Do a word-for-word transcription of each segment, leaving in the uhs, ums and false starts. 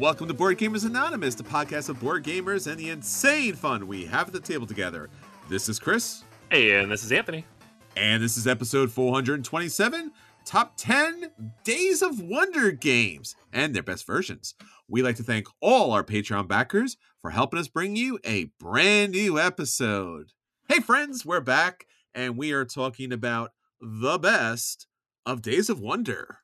Welcome to Board Gamers Anonymous, the podcast of board gamers and the insane fun we have at the table together. This is Chris. Hey, and this is Anthony. And this is episode four hundred twenty-seven, Top ten Days of Wonder games and their best versions. We'd like to thank all our Patreon backers for helping us bring you a brand new episode. Hey friends, we're back, and we are talking about the best of Days of Wonder.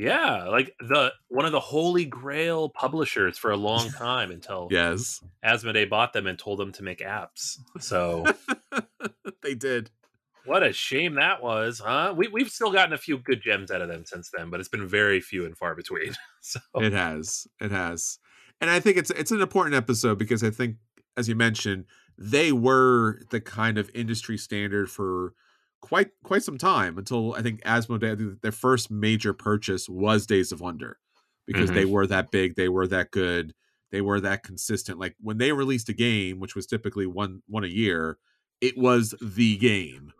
Yeah, like the one of the holy grail publishers for a long time until yes, Asmodee bought them and told them to make apps. So they did. What a shame that was, huh? We we've still gotten a few good gems out of them since then, but it's been very few and far between. So it has, it has, and I think it's it's an important episode because I think, as you mentioned, they were the kind of industry standard for quite quite some time until I think Asmodee, their first major purchase was Days of Wonder, because mm-hmm. they were that big, they were that good, they were that consistent. Like when they released a game, which was typically one one a year, it was the game.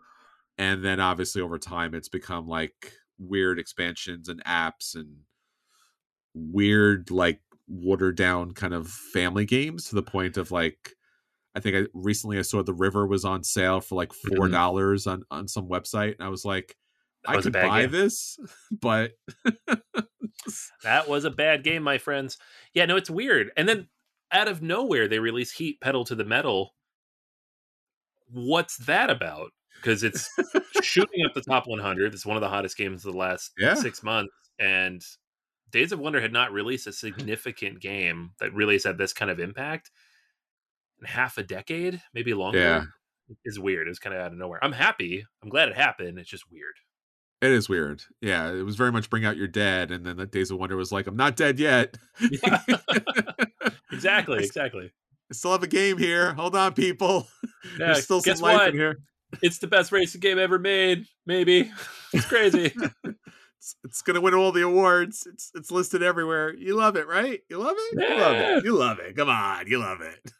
And then obviously over time it's become like weird expansions and apps and weird like watered down kind of family games, to the point of like, I think I recently I saw The River was on sale for like four dollars mm-hmm. on, on some website. And I was like, that I was could buy game. this, but that was a bad game, my friends. Yeah, no, it's weird. And then out of nowhere, they release Heat Pedal to the Metal. What's that about? Because it's shooting up the top one hundred. It's one of the hottest games of the last yeah. six months. And Days of Wonder had not released a significant game that really has had this kind of impact in half a decade, maybe longer. Yeah. It's weird. It was kind of out of nowhere. I'm happy. I'm glad it happened. It's just weird. It is weird. Yeah. It was very much bring out your dead. And then that Days of Wonder was like, I'm not dead yet. Yeah. exactly. Exactly. I still have a game here. Hold on, people. Yeah, there's still some life what? in here. It's the best racing game ever made. Maybe. It's crazy. It's, it's going to win all the awards. It's it's listed everywhere. You love it, right? You love it? Yeah. You love it. You love it. Come on. You love it.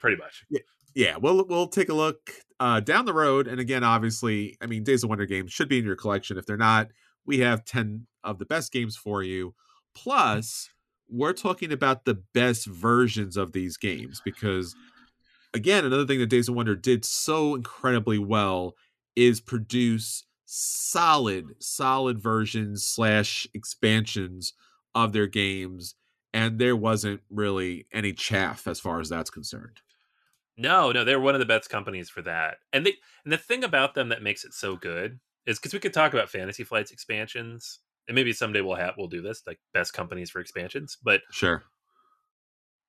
Pretty much. Yeah, yeah. We'll we'll take a look uh, down the road. And again, obviously, I mean, Days of Wonder games should be in your collection. If they're not, we have ten of the best games for you. Plus, we're talking about the best versions of these games because, again, another thing that Days of Wonder did so incredibly well is produce solid, solid versions slash expansions of their games. And there wasn't really any chaff as far as that's concerned. No, no, they're one of the best companies for that. And they, and the thing about them that makes it so good is because we could talk about Fantasy Flight's expansions, and maybe someday we'll have we'll do this, like best companies for expansions. But sure,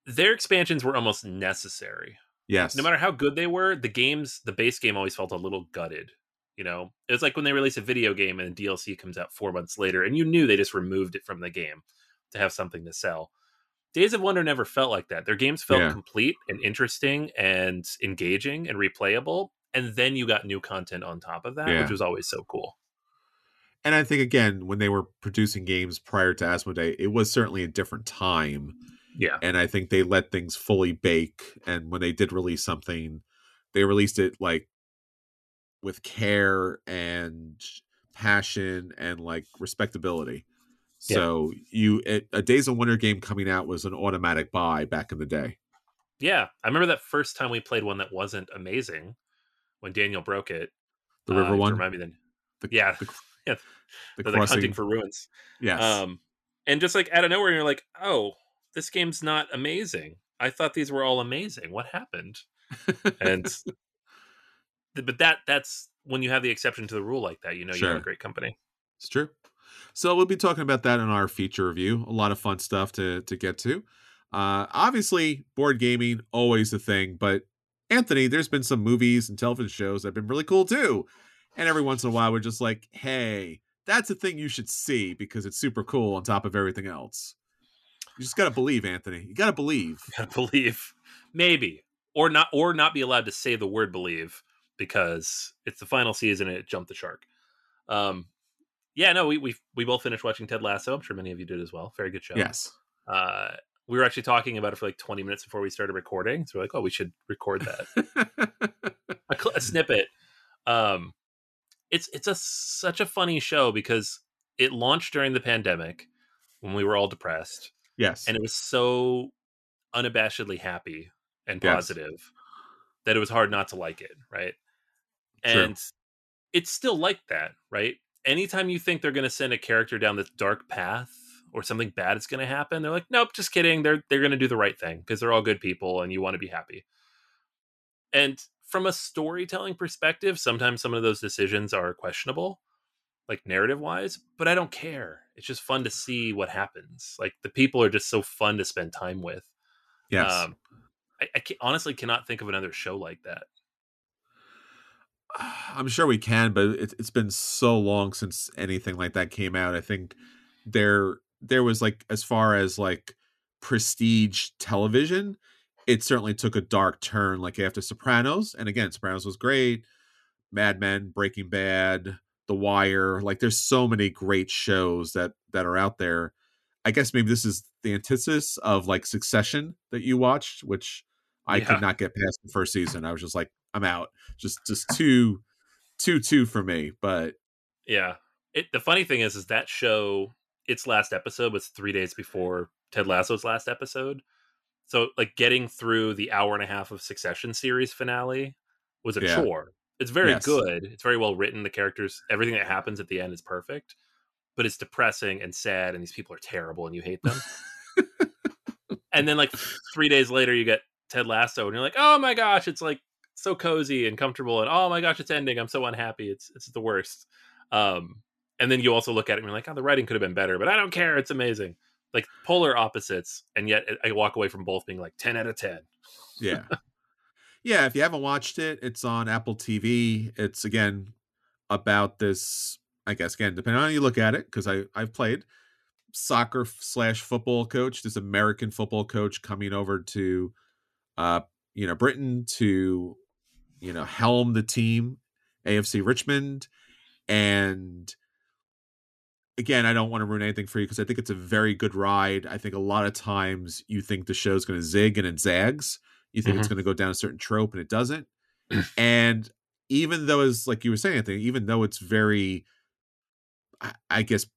their expansions were almost necessary. Yes, no matter how good they were, the games, the base game always felt a little gutted. You know, it's like when they release a video game and a D L C comes out four months later, and you knew they just removed it from the game to have something to sell. Days of Wonder never felt like that. Their games felt yeah. complete and interesting and engaging and replayable. And then you got new content on top of that, yeah. which was always so cool. And I think, again, when they were producing games prior to Asmodee, it was certainly a different time. Yeah. And I think they let things fully bake. And when they did release something, they released it like with care and passion and like respectability. So yeah. you a Days of Wonder game coming out was an automatic buy back in the day. Yeah, I remember that first time we played one that wasn't amazing when Daniel broke it. The River uh, one. Remind me then. The, yeah, the, yeah, the, the, the hunting for ruins. Yes, um, and just like out of nowhere, you're like, oh, this game's not amazing. I thought these were all amazing. What happened? And but that that's when you have the exception to the rule like that. You know, sure. you're in a great company. It's true. So we'll be talking about that in our feature review. A lot of fun stuff to to get to. Uh, obviously, board gaming, always a thing. But Anthony, there's been some movies and television shows that have been really cool too. And every once in a while, we're just like, hey, that's a thing you should see because it's super cool on top of everything else. You just got to believe, Anthony. You got to believe. You got to believe. Maybe. Or not, or not be allowed to say the word believe because it's the final season and it jumped the shark. Um Yeah, no, we we we both finished watching Ted Lasso. I'm sure many of you did as well. Very good show. Yes. Uh, we were actually talking about it for like twenty minutes before we started recording. So we're like, oh, we should record that. a, cl- a snippet. Um, it's it's a, such a funny show because it launched during the pandemic. when we were all depressed. Yes. And it was so unabashedly happy and positive yes. that it was hard not to like it, right? True. And it's still like that, right? Anytime you think they're going to send a character down this dark path or something bad is going to happen, they're like, nope, just kidding. They're they're going to do the right thing because they're all good people and you want to be happy. And from a storytelling perspective, sometimes some of those decisions are questionable, like narrative-wise, but I don't care. It's just fun to see what happens. Like, the people are just so fun to spend time with. Yes. Um, I, I can, honestly cannot think of another show like that. I'm sure we can, but it, it's been so long since anything like that came out. I think there there was, like, as far as, like, prestige television, it certainly took a dark turn, like, after Sopranos. And again, Sopranos was great. Mad Men, Breaking Bad, The Wire. Like, there's so many great shows that, that are out there. I guess maybe this is the antithesis of, like, Succession that you watched, which I yeah. could not get past the first season. I was just like, I'm out. Just just too, too, too for me. But yeah. It, the funny thing is, is that show, its last episode was three days before Ted Lasso's last episode. So, like, getting through the hour and a half of Succession series finale was a yeah. chore. It's very yes. good. It's very well written. The characters, everything that happens at the end is perfect, but it's depressing and sad. And these people are terrible and you hate them. And then, like, three days later, you get Ted Lasso and you're like, oh my gosh, it's like so cozy and comfortable. And oh my gosh, it's ending. I'm so unhappy. It's, it's the worst. Um, and then you also look at it and you're like, oh, the writing could have been better, but I don't care. It's amazing. Like, polar opposites, and yet I walk away from both being like ten out of ten. Yeah. Yeah, if you haven't watched it, it's on Apple T V. It's, again, about this, I guess, again, depending on how you look at it, because I've played soccer slash football coach, this American football coach coming over to, uh, you know, Britain to, you know, helm the team, A F C Richmond, and... Again, I don't want to ruin anything for you because I think it's a very good ride. I think a lot of times you think the show's going to zig and it zags. You think mm-hmm. it's going to go down a certain trope and it doesn't. And even though, as like you were saying, Anthony, even though it's very, I, I guess,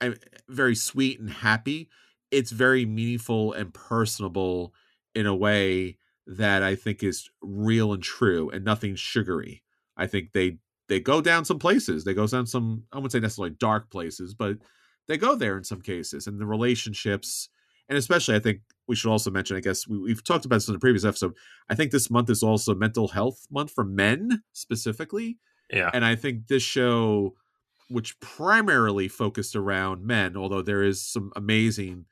I, very sweet and happy, it's very meaningful and personable in a way that I think is real and true and nothing sugary. I think they They go down some places. They go down some, I wouldn't say necessarily dark places, but they go there in some cases. And the relationships, and especially I think we should also mention, I guess we, we've talked about this in the previous episode. I think this month is also mental health month for men specifically. Yeah. And I think this show, which primarily focused around men, although there is some amazing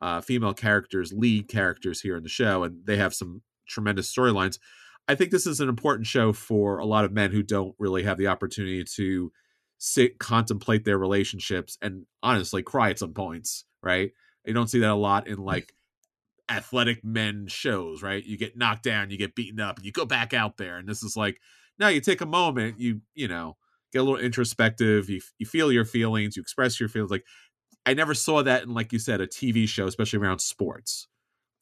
uh, female characters, lead characters here in the show, and they have some tremendous storylines. I think this is an important show for a lot of men who don't really have the opportunity to sit, contemplate their relationships, and honestly cry at some points, right? You don't see that a lot in, like, athletic men shows, right? You get knocked down, you get beaten up, and you go back out there. And this is like, no, you take a moment, you, you know, get a little introspective, you you feel your feelings, you express your feelings. Like, I never saw that in, like you said, a T V show, especially around sports.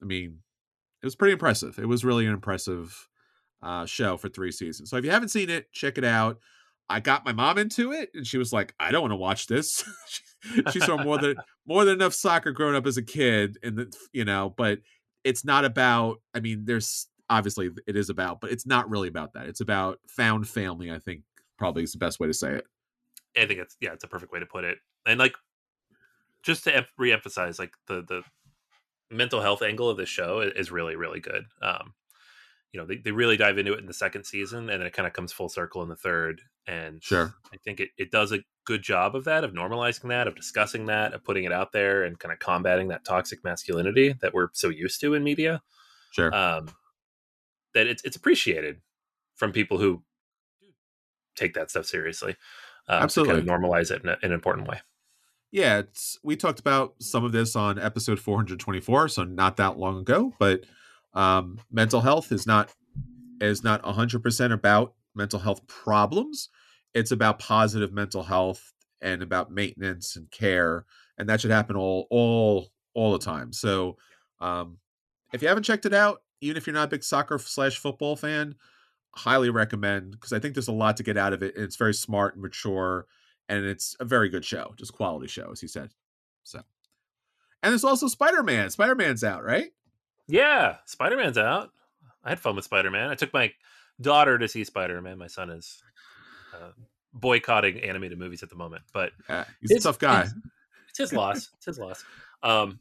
I mean, it was pretty impressive. It was really an impressive Uh, show for three seasons. So if you haven't seen it, check it out. I got my mom into it, and she was like, "I don't want to watch this." she, she saw more than more than enough soccer growing up as a kid, and the, you know. But it's not about. I mean, there's obviously it is about, but it's not really about that. It's about found family. I think probably is the best way to say it. I think it's yeah, it's a perfect way to put it. And like, just to reemphasize, like the the mental health angle of the show is really really good. Um, You know, they, they really dive into it in the second season, and then it kind of comes full circle in the third. And sure, I think it, it does a good job of that, of normalizing that, of discussing that, of putting it out there and kind of combating that toxic masculinity that we're so used to in media. Sure. Um, that it's it's appreciated from people who take that stuff seriously. Um, Absolutely. To kind of normalize it in, a, in an important way. Yeah. It's, we talked about some of this on episode four hundred twenty-four, so not that long ago, but um mental health is not is not one hundred percent about mental health problems. It's about positive mental health and about maintenance and care, and that should happen all all all the time. So um if you haven't checked it out, even if you're not a big soccer slash football fan, highly recommend, because I think there's a lot to get out of it, and it's very smart and mature, and it's a very good show, just quality show, as you said. So And there's also Spider-Man. Spider-Man's out, right? Yeah, Spider-Man's out. I had fun with Spider-Man. I took my daughter to see Spider-Man. My son is uh, boycotting animated movies at the moment, but yeah, he's a tough guy. It's, it's his loss. It's his loss. Um,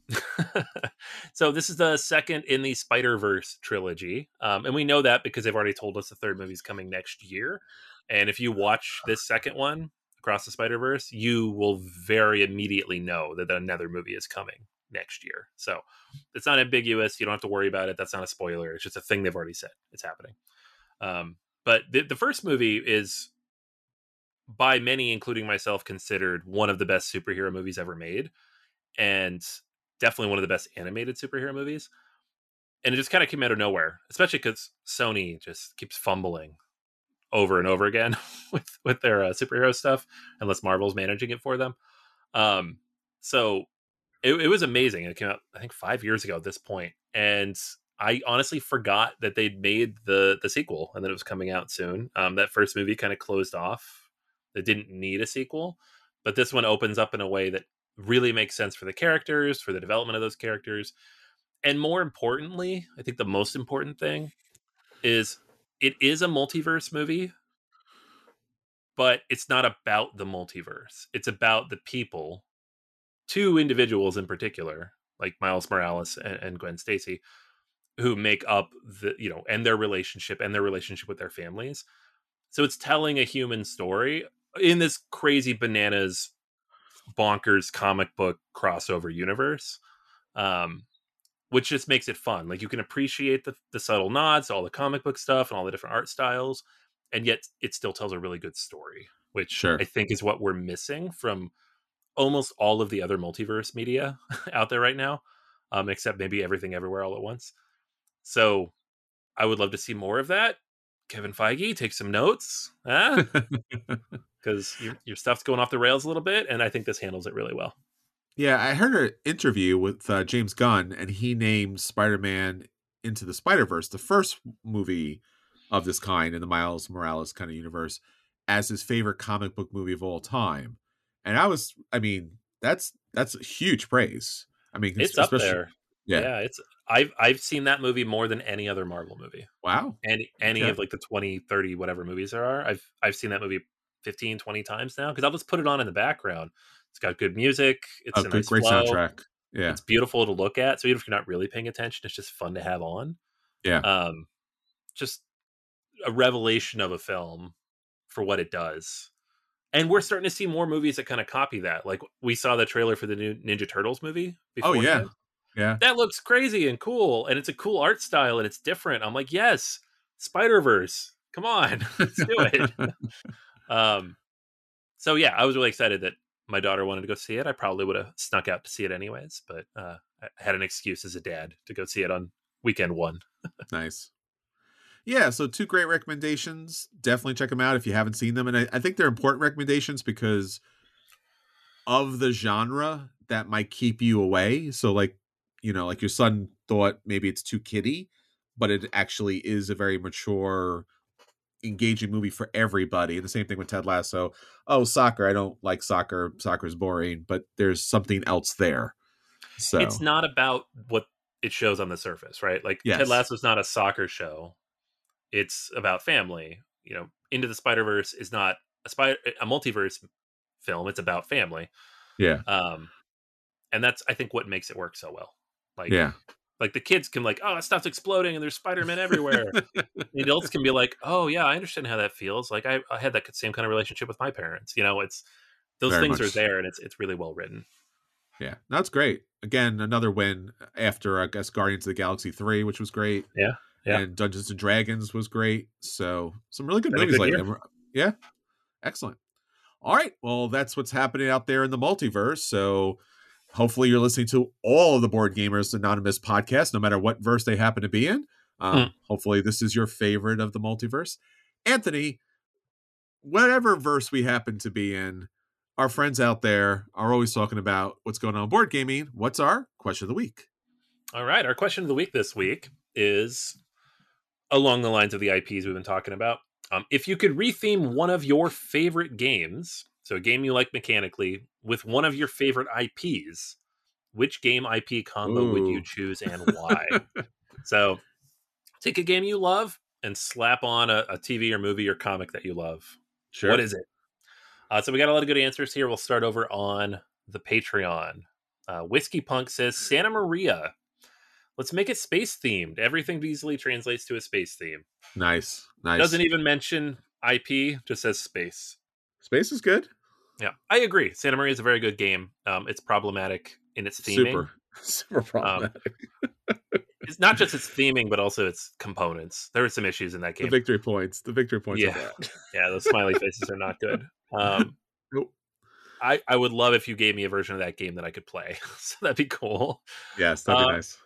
so this is the second in the Spider-Verse trilogy. Um, and we know that because they've already told us the third movie is coming next year. And if you watch this second one, Across the Spider-Verse, you will very immediately know that another movie is coming next year. So it's not ambiguous. You don't have to worry about it. That's not a spoiler. It's just a thing they've already said. It's happening. Um, but the, the first movie is, by many, including myself, considered one of the best superhero movies ever made. And definitely one of the best animated superhero movies. And it just kind of came out of nowhere, especially because Sony just keeps fumbling over and over again with, with their uh, superhero stuff, unless Marvel's managing it for them. Um, so it, it was amazing. It came out, I think, five years ago at this point. And I honestly forgot that they'd made the, the sequel and that it was coming out soon. Um, that first movie kind of closed off. It didn't need a sequel, but this one opens up in a way that really makes sense for the characters, for the development of those characters. And more importantly, I think the most important thing is it is a multiverse movie, but it's not about the multiverse. It's about the people, two individuals in particular, like Miles Morales and, and Gwen Stacy, who make up the, you know, and their relationship and their relationship with their families. So it's telling a human story in this crazy bananas bonkers comic book crossover universe, um which just makes it fun. Like, you can appreciate the, the subtle nods, all the comic book stuff and all the different art styles, and yet it still tells a really good story, which sure. I think is what we're missing from almost all of the other multiverse media out there right now, um except maybe Everything Everywhere All at Once. So I would love to see more of that. Kevin Feige, take some notes, huh? Because your, your stuff's going off the rails a little bit, and I think this handles it really well. Yeah, I heard an interview with uh, James Gunn, and he named Spider-Man Into the Spider-Verse, the first movie of this kind in the Miles Morales kind of universe, as his favorite comic book movie of all time. And I was, I mean, that's that's huge praise. I mean, it's up there. Yeah. yeah, it's I've I've seen that movie more than any other Marvel movie. Wow, and any yeah. of like the twenty, thirty, whatever movies there are, I've I've seen that movie fifteen, twenty times now, because I'll just put it on in the background. It's got good music. It's a, a good, nice great flow. Soundtrack. Yeah, it's beautiful to look at. So even if you're not really paying attention, it's just fun to have on. Yeah, um, just a revelation of a film for what it does. And we're starting to see more movies that kind of copy that. Like, we saw the trailer for the new Ninja Turtles movie. Before oh yeah, then. yeah, that looks crazy and cool, and it's a cool art style, and it's different. I'm like, yes, Spider-Verse, come on, let's do it. Um, so yeah, I was really excited that my daughter wanted to go see it. I probably would have snuck out to see it anyways, but uh, I had an excuse as a dad to go see it on weekend one. Nice. Yeah. So two great recommendations. Definitely check them out if you haven't seen them. And I, I think they're important recommendations because of the genre that might keep you away. So like, you know, like your son thought maybe it's too kiddie, but it actually is a very mature, engaging movie for everybody. And the same thing with Ted Lasso. Oh, soccer. I don't like soccer. Soccer's boring, but there's something else there. So it's not about what it shows on the surface, right? Like, yes. Ted Lasso's not a soccer show. It's about family. You know, Into the Spider-Verse is not a spider, a multiverse film. It's about family. Yeah. Um, and that's, I think, what makes it work so well. Like, yeah. Like, the kids can like, oh, that stuff's exploding and there's Spider-Man everywhere. The adults can be like, oh yeah, I understand how that feels. Like, I, I had that same kind of relationship with my parents. You know, it's those Very things are there, so. And it's it's really well written. Yeah, that's great. Again, another win after, I guess, Guardians of the Galaxy three, which was great. Yeah, yeah. And Dungeons and Dragons was great. So some really good Been movies like that. Yeah, excellent. All right, well, that's what's happening out there in the multiverse. So. Hopefully you're listening to all of the Board Gamers Anonymous podcasts, no matter what verse they happen to be in. Um, mm. Hopefully this is your favorite of the multiverse. Anthony, whatever verse we happen to be in, our friends out there are always talking about what's going on in board gaming. What's our question of the week? All right. Our question of the week this week is along the lines of the I Ps we've been talking about. Um, if you could retheme one of your favorite games... So a game you like mechanically with one of your favorite I Ps, which game I P combo Ooh. would you choose and why? So take a game you love and slap on a, a T V or movie or comic that you love. Sure. What is it? Uh, so we got a lot of good answers here. We'll start over on the Patreon. Uh, Whiskey Punk says, Santa Maria. Let's make it space themed. Everything easily translates to a space theme. Nice. Nice. Doesn't even mention I P, just says space. Space is good. Yeah, I agree. Santa Maria is a very good game. Um, it's problematic in its theming. Super, super problematic. Um, it's not just its theming, but also its components. There were some issues in that game. The victory points. The victory points. Yeah, are bad. Yeah. Those smiley faces are not good. Um, nope. I, I would love if you gave me a version of that game that I could play. So that'd be cool. Yes, that'd um, be nice.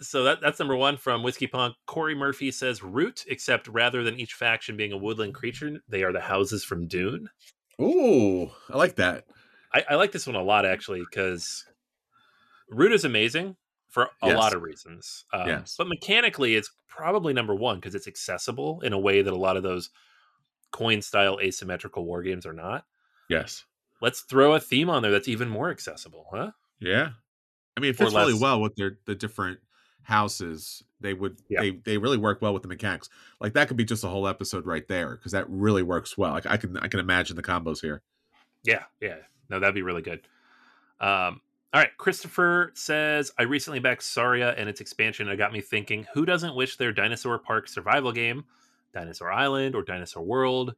So that that's number one from Whiskey Punk. Corey Murphy says Root, except rather than each faction being a woodland creature, they are the houses from Dune. Ooh, I like that. I, I like this one a lot, actually, because Root is amazing for a yes. lot of reasons. Um, yes. But mechanically, it's probably number one because it's accessible in a way that a lot of those coin-style asymmetrical war games are not. Yes. Let's throw a theme on there that's even more accessible, huh? Yeah. I mean, it fits really well with their the different houses. They would yeah. they they really work well with the mechanics. Like that could be just a whole episode right there because that really works well. Like I can I can imagine the combos here. Yeah, yeah. No, that'd be really good. Um, all right, Christopher says I recently backed Saria and its expansion. And it got me thinking: who doesn't wish their dinosaur park survival game, Dinosaur Island or Dinosaur World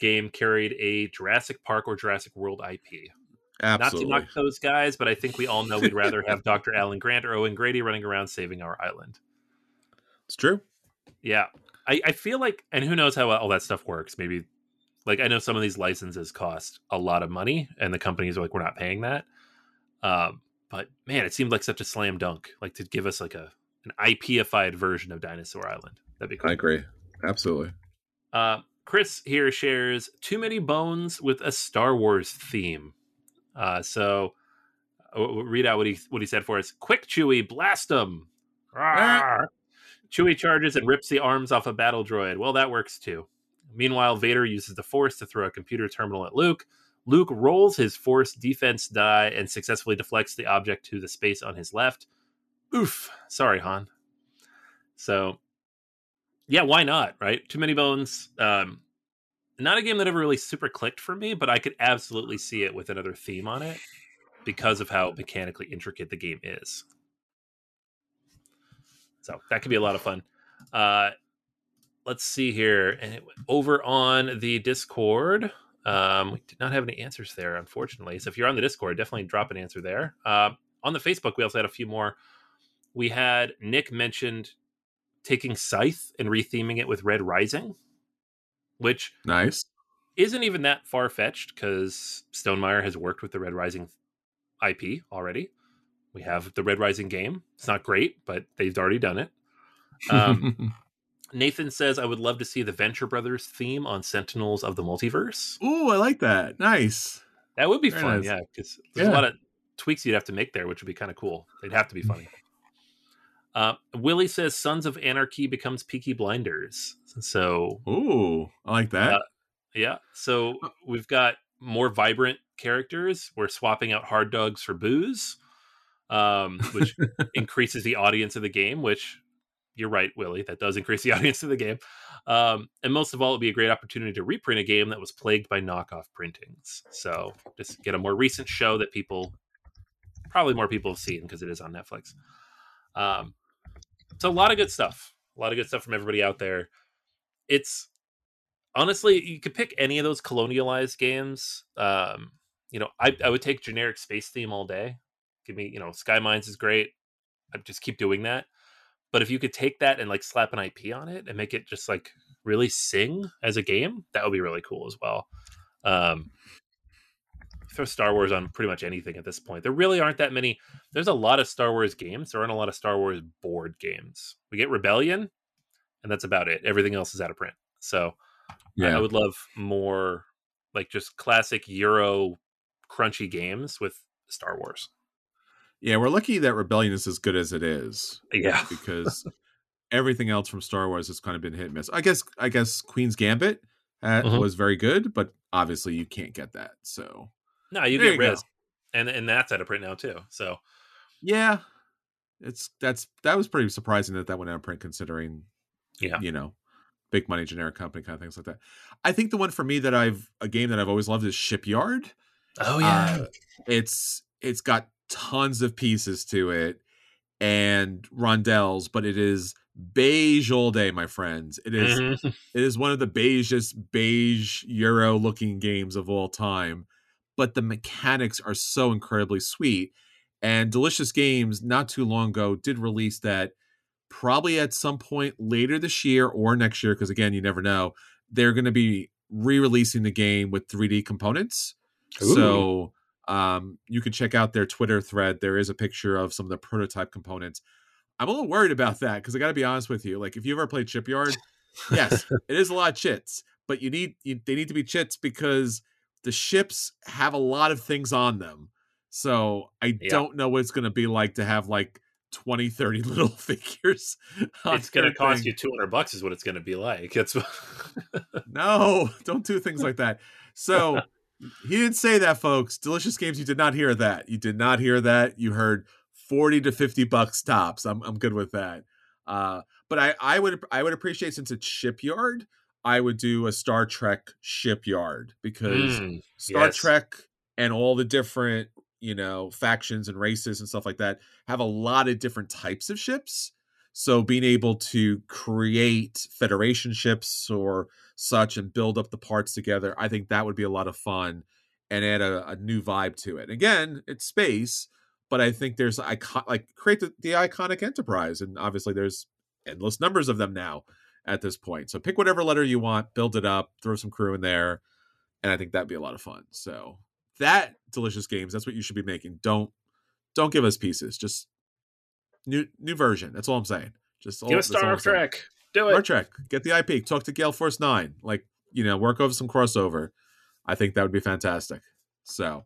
game, carried a Jurassic Park or Jurassic World I P? Absolutely. Not to knock those guys, but I think we all know we'd rather have Doctor Alan Grant or Owen Grady running around saving our island. It's true. Yeah. I, I feel like, and who knows how all that stuff works. Maybe, like, I know some of these licenses cost a lot of money, and the companies are like, we're not paying that. Um, but, man, it seemed like such a slam dunk, like, to give us, like, a an I P-ified version of Dinosaur Island. That'd be cool. I agree. Absolutely. Uh, Chris here shares Too Many Bones with a Star Wars theme. Uh, so, uh, read out what he what he said for us. Quick, Chewie, blast him! Ah. Chewie charges and rips the arms off a battle droid. Well, that works too. Meanwhile, Vader uses the Force to throw a computer terminal at Luke. Luke rolls his Force defense die and successfully deflects the object to the space on his left. Oof! Sorry, Han. So, yeah, why not? Right? Too Many Bones. Um, Not a game that ever really super clicked for me, but I could absolutely see it with another theme on it because of how mechanically intricate the game is. So that could be a lot of fun. Uh, let's see here. And it, over on the Discord, um, we did not have any answers there, unfortunately. So if you're on the Discord, definitely drop an answer there. Uh, on the Facebook, we also had a few more. We had Nick mentioned taking Scythe and retheming it with Red Rising. Which nice isn't even that far-fetched because Stonemeyer has worked with the Red Rising I P already. We have the Red Rising game. It's not great, but they've already done it. Um, Nathan says, I would love to see the Venture Brothers theme on Sentinels of the Multiverse. Ooh, I like that. Nice. That would be Very fun, nice. yeah, because there's yeah. a lot of tweaks you'd have to make there, which would be kind of cool. They'd have to be funny. Uh, Willie says Sons of Anarchy becomes Peaky Blinders. So, ooh, I like that. Uh, yeah. So we've got more vibrant characters. We're swapping out hard dogs for booze, um, which increases the audience of the game, which you're right, Willie, that does increase the audience of the game. Um, and most of all, it'd be a great opportunity to reprint a game that was plagued by knockoff printings. So just get a more recent show that people, probably more people have seen because it is on Netflix. Um, so a lot of good stuff, a lot of good stuff from everybody out there. It's honestly, you could pick any of those colonialized games. Um, you know, I, I would take generic space theme all day. Give me, you know, Sky Mines is great. I just keep doing that. But if you could take that and like slap an I P on it and make it just like really sing as a game, that would be really cool as well. Um, throw Star Wars on pretty much anything at this point. There really aren't that many. There's a lot of Star Wars games. There aren't a lot of Star Wars board games. We get Rebellion, and that's about it. Everything else is out of print. So yeah. I would love more like just classic Euro crunchy games with Star Wars. Yeah, we're lucky that Rebellion is as good as it is. Yeah. Because everything else from Star Wars has kind of been hit and miss. I guess, I guess Queen's Gambit uh, mm-hmm. was very good, but obviously you can't get that. So. No, you there get you Risk, and and that's out of print now too. So yeah, it's that's that was pretty surprising that that went out of print, considering yeah, you know, big money generic company kind of things like that. I think the one for me that I've a game that I've always loved is Shipyard. Oh yeah, uh, it's it's got tons of pieces to it and rondelles, but it is beige all day, my friends. It is mm-hmm. it is one of the beigest beige Euro looking games of all time, but the mechanics are so incredibly sweet. And Delicious Games not too long ago did release that, probably at some point later this year or next year, because again, you never know, they're going to be re-releasing the game with three D components. Ooh. So um you can check out their Twitter thread. There is a picture of some of the prototype components. I'm a little worried about that, because I got to be honest with you. Like, if you've ever played Shipyard, yes, it is a lot of chits, but you need you, they need to be chits because the ships have a lot of things on them. So I yeah. don't know what it's going to be like to have like twenty, thirty little figures. It's going to cost you two hundred bucks is what it's going to be like. It's no, don't do things like that. So he didn't say that, folks. Delicious Games, you did not hear that. You did not hear that. You heard forty to fifty bucks tops. I'm I'm good with that. Uh, but I, I would I would appreciate, since it's Shipyard, I would do a Star Trek Shipyard, because mm, Star yes. Trek and all the different, you know, factions and races and stuff like that have a lot of different types of ships. So being able to create Federation ships or such and build up the parts together, I think that would be a lot of fun and add a, a new vibe to it. Again, it's space, but I think there's icon- like create the, the iconic enterprise. And obviously there's endless numbers of them now at this point. So pick whatever letter you want, build it up, throw some crew in there. And I think that'd be a lot of fun. So that Delicious Games, that's what you should be making. Don't, don't give us pieces. Just new, new version. That's all I'm saying. Just all, give us Star Trek. Do it. Star Trek. Get the I P. Talk to Gale Force nine. Like, you know, work over some crossover. I think that would be fantastic. So,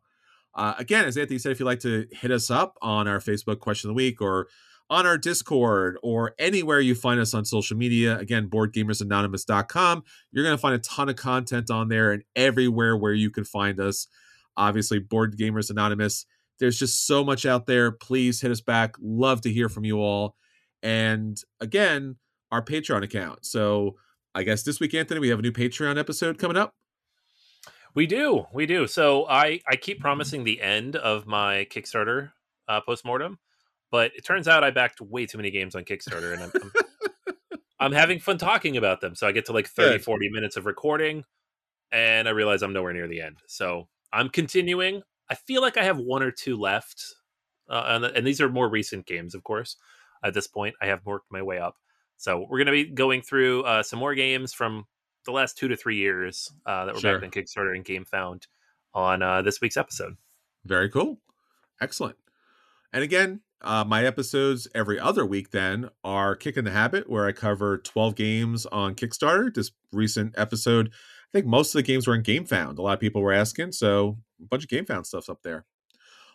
Uh, again, as Anthony said, if you'd like to hit us up on our Facebook question of the week or on our Discord or anywhere you find us on social media, again, board gamers anonymous dot com, you're going to find a ton of content on there and everywhere where you can find us. Obviously, Board Gamers Anonymous. There's just so much out there. Please hit us back. Love to hear from you all. And again, our Patreon account. So I guess this week, Anthony, we have a new Patreon episode coming up. We do. We do. So I, I keep promising the end of my Kickstarter uh, postmortem, but it turns out I backed way too many games on Kickstarter, and I'm, I'm, I'm having fun talking about them. So I get to like thirty, forty minutes of recording, and I realize I'm nowhere near the end. So I'm continuing. I feel like I have one or two left. Uh, and, and these are more recent games, of course. At this point, I have worked my way up. So we're going to be going through uh, some more games from the last two to three years uh, that were sure. back on Kickstarter and GameFound on uh, this week's episode. Very cool. Excellent. And again, uh, my episodes every other week then are Kick in the Habit, where I cover twelve games on Kickstarter. This recent episode, I think most of the games were in GameFound. A lot of people were asking, so a bunch of GameFound stuff's up there.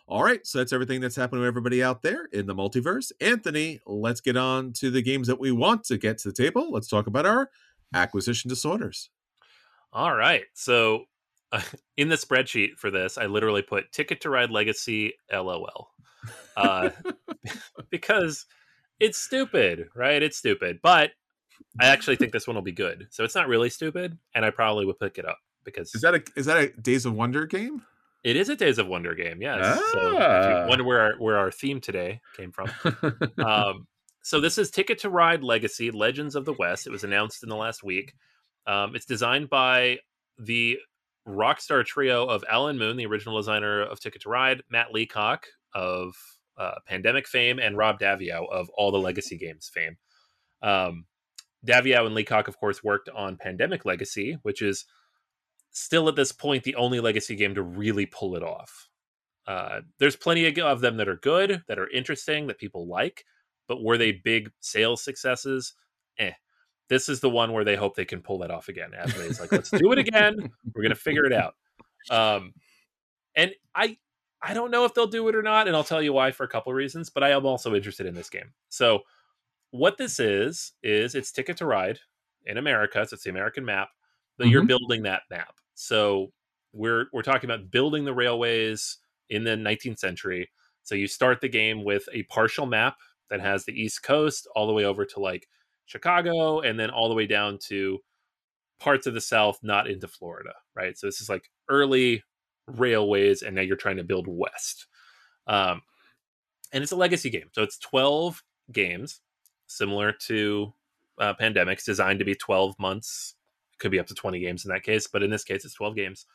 All right, so that's everything that's happening to everybody out there in the multiverse. Anthony, let's get on to the games that we want to get to the table. Let's talk about our acquisition disorders. All right, so uh, in the spreadsheet for this, I literally put Ticket to Ride Legacy LOL uh because it's stupid, right? It's stupid, but I actually think this one will be good, so it's not really stupid, and I probably would pick it up because is that a is that a Days of Wonder game? It is a Days of Wonder game, yes. Ah. So if you wonder where our, where our theme today came from. um So this is Ticket to Ride Legacy, Legends of the West. It was announced in the last week. Um, it's designed by the rockstar trio of Alan Moon, the original designer of Ticket to Ride, Matt Leacock of uh, Pandemic fame, and Rob Davio of all the Legacy games fame. Um, Davio and Leacock, of course, worked on Pandemic Legacy, which is still at this point the only Legacy game to really pull it off. Uh, there's plenty of them that are good, that are interesting, that people like. But were they big sales successes? Eh. This is the one where they hope they can pull that off again. Asmodee's like, let's do it again. We're going to figure it out. Um, and I I don't know if they'll do it or not, and I'll tell you why for a couple of reasons, but I am also interested in this game. So what this is, is it's Ticket to Ride in America. So it's the American map, but mm-hmm. you're building that map. So we're we're talking about building the railways, in the nineteenth century. So you start the game with a partial map that has the East Coast all the way over to like Chicago and then all the way down to parts of the South, not into Florida, right? So this is like early railways, and now you're trying to build west. Um, and it's a legacy game. So it's twelve games, similar to uh, Pandemic, designed to be twelve months. It could be up to twenty games in that case, but in this case, it's twelve games,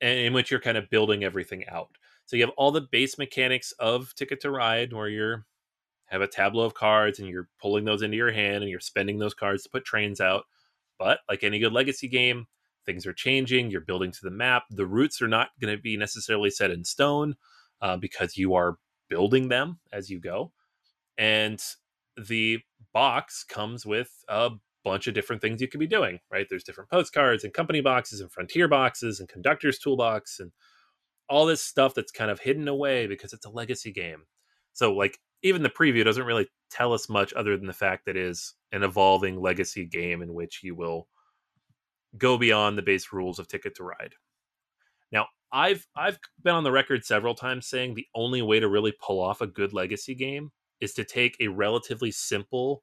and in which you're kind of building everything out. So you have all the base mechanics of Ticket to Ride, where you're have a tableau of cards and you're pulling those into your hand and you're spending those cards to put trains out. But like any good legacy game, things are changing. You're building to the map. The routes are not going to be necessarily set in stone uh, because you are building them as you go. And the box comes with a bunch of different things you could be doing, right? There's different postcards and company boxes and frontier boxes and conductor's toolbox and all this stuff that's kind of hidden away because it's a legacy game. So like, even the preview doesn't really tell us much other than the fact that it is an evolving legacy game in which you will go beyond the base rules of Ticket to Ride. Now, I've I've been on the record several times saying the only way to really pull off a good legacy game is to take a relatively simple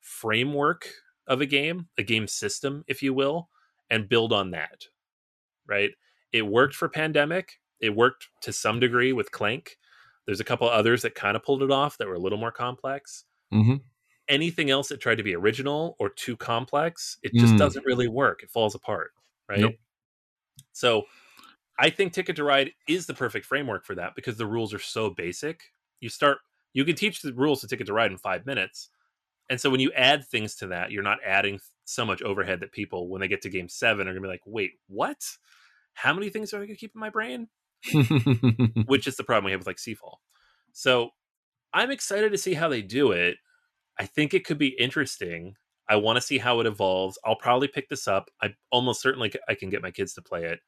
framework of a game, a game system, if you will, and build on that, right? It worked for Pandemic. It worked to some degree with Clank. There's a couple others that kind of pulled it off that were a little more complex. Mm-hmm. Anything else that tried to be original or too complex, it just mm. doesn't really work. It falls apart, right? Nope. So I think Ticket to Ride is the perfect framework for that because the rules are so basic. You start, you can teach the rules to Ticket to Ride in five minutes. And so when you add things to that, you're not adding so much overhead that people, when they get to game seven, are going to be like, wait, what? How many things are I going to keep in my brain? Which is the problem we have with like Seafall. So I'm excited to see how they do it. I think it could be interesting. I want to see how it evolves. I'll probably pick this up. I almost certainly c- I can get my kids to play it.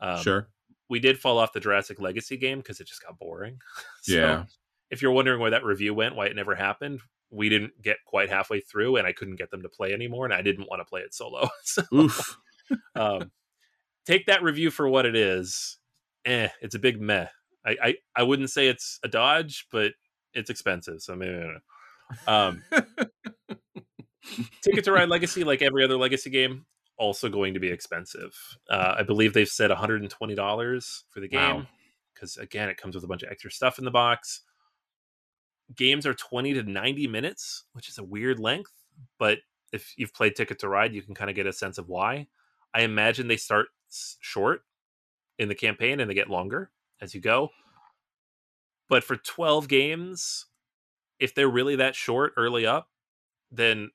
Um, sure. We did fall off the Jurassic Legacy game because it just got boring. So yeah. If you're wondering where that review went, why it never happened, we didn't get quite halfway through, and I couldn't get them to play anymore, and I didn't want to play it solo. So, Oof. um, take that review for what it is. Eh, it's a big meh. I, I, I wouldn't say it's a dodge, but it's expensive. So maybe I don't know. Um, Ticket to Ride Legacy, like every other legacy game, also going to be expensive. Uh, I believe they've said one hundred twenty dollars for the game because, wow. again, it comes with a bunch of extra stuff in the box. Games are twenty to ninety minutes, which is a weird length. But if you've played Ticket to Ride, you can kind of get a sense of why. I imagine they start short in the campaign and they get longer as you go. But for twelve games, if they're really that short early up, then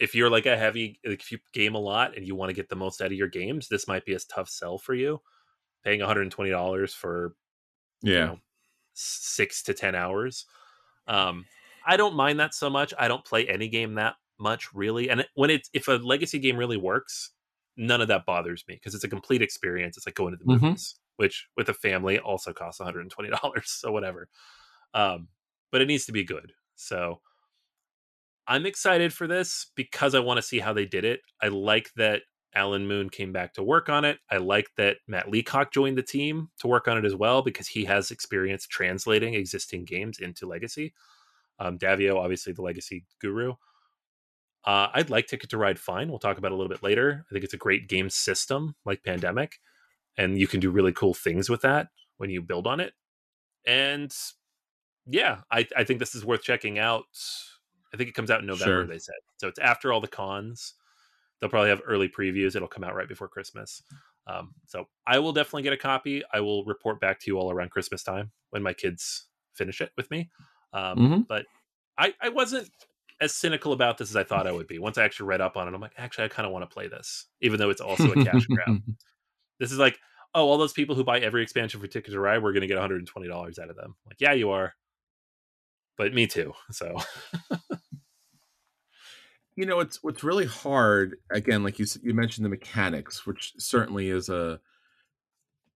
if you're like a heavy, if you game a lot and you want to get the most out of your games, this might be a tough sell for you. Paying one hundred twenty dollars for, yeah, you know, six to ten hours. Um, I don't mind that so much. I don't play any game that much really. And when it's, if a legacy game really works, none of that bothers me because it's a complete experience. It's like going to the movies, mm-hmm. which with a family also costs one hundred twenty dollars. So whatever. Um, but it needs to be good. So I'm excited for this because I want to see how they did it. I like that Alan Moon came back to work on it. I like that Matt Leacock joined the team to work on it as well, because he has experience translating existing games into legacy. Um, Davio, obviously the legacy guru. Uh, I'd like Ticket to Ride fine. We'll talk about it a little bit later. I think it's a great game system like Pandemic, and you can do really cool things with that when you build on it. And yeah, I, I think this is worth checking out. I think it comes out in November, sure. They said. So it's after all the cons. They'll probably have early previews. It'll come out right before Christmas. Um, so I will definitely get a copy. I will report back to you all around Christmas time when my kids finish it with me. Um, mm-hmm. But I, I wasn't as cynical about this as I thought I would be. Once I actually read up on it, I'm like, actually, I kind of want to play this, even though it's also a cash grab. This is like, oh, all those people who buy every expansion for Ticket to Ride, we're going to get one hundred twenty dollars out of them. Like, yeah, you are. But me too. So, you know, it's what's really hard. Again, like you you mentioned the mechanics, which certainly is a,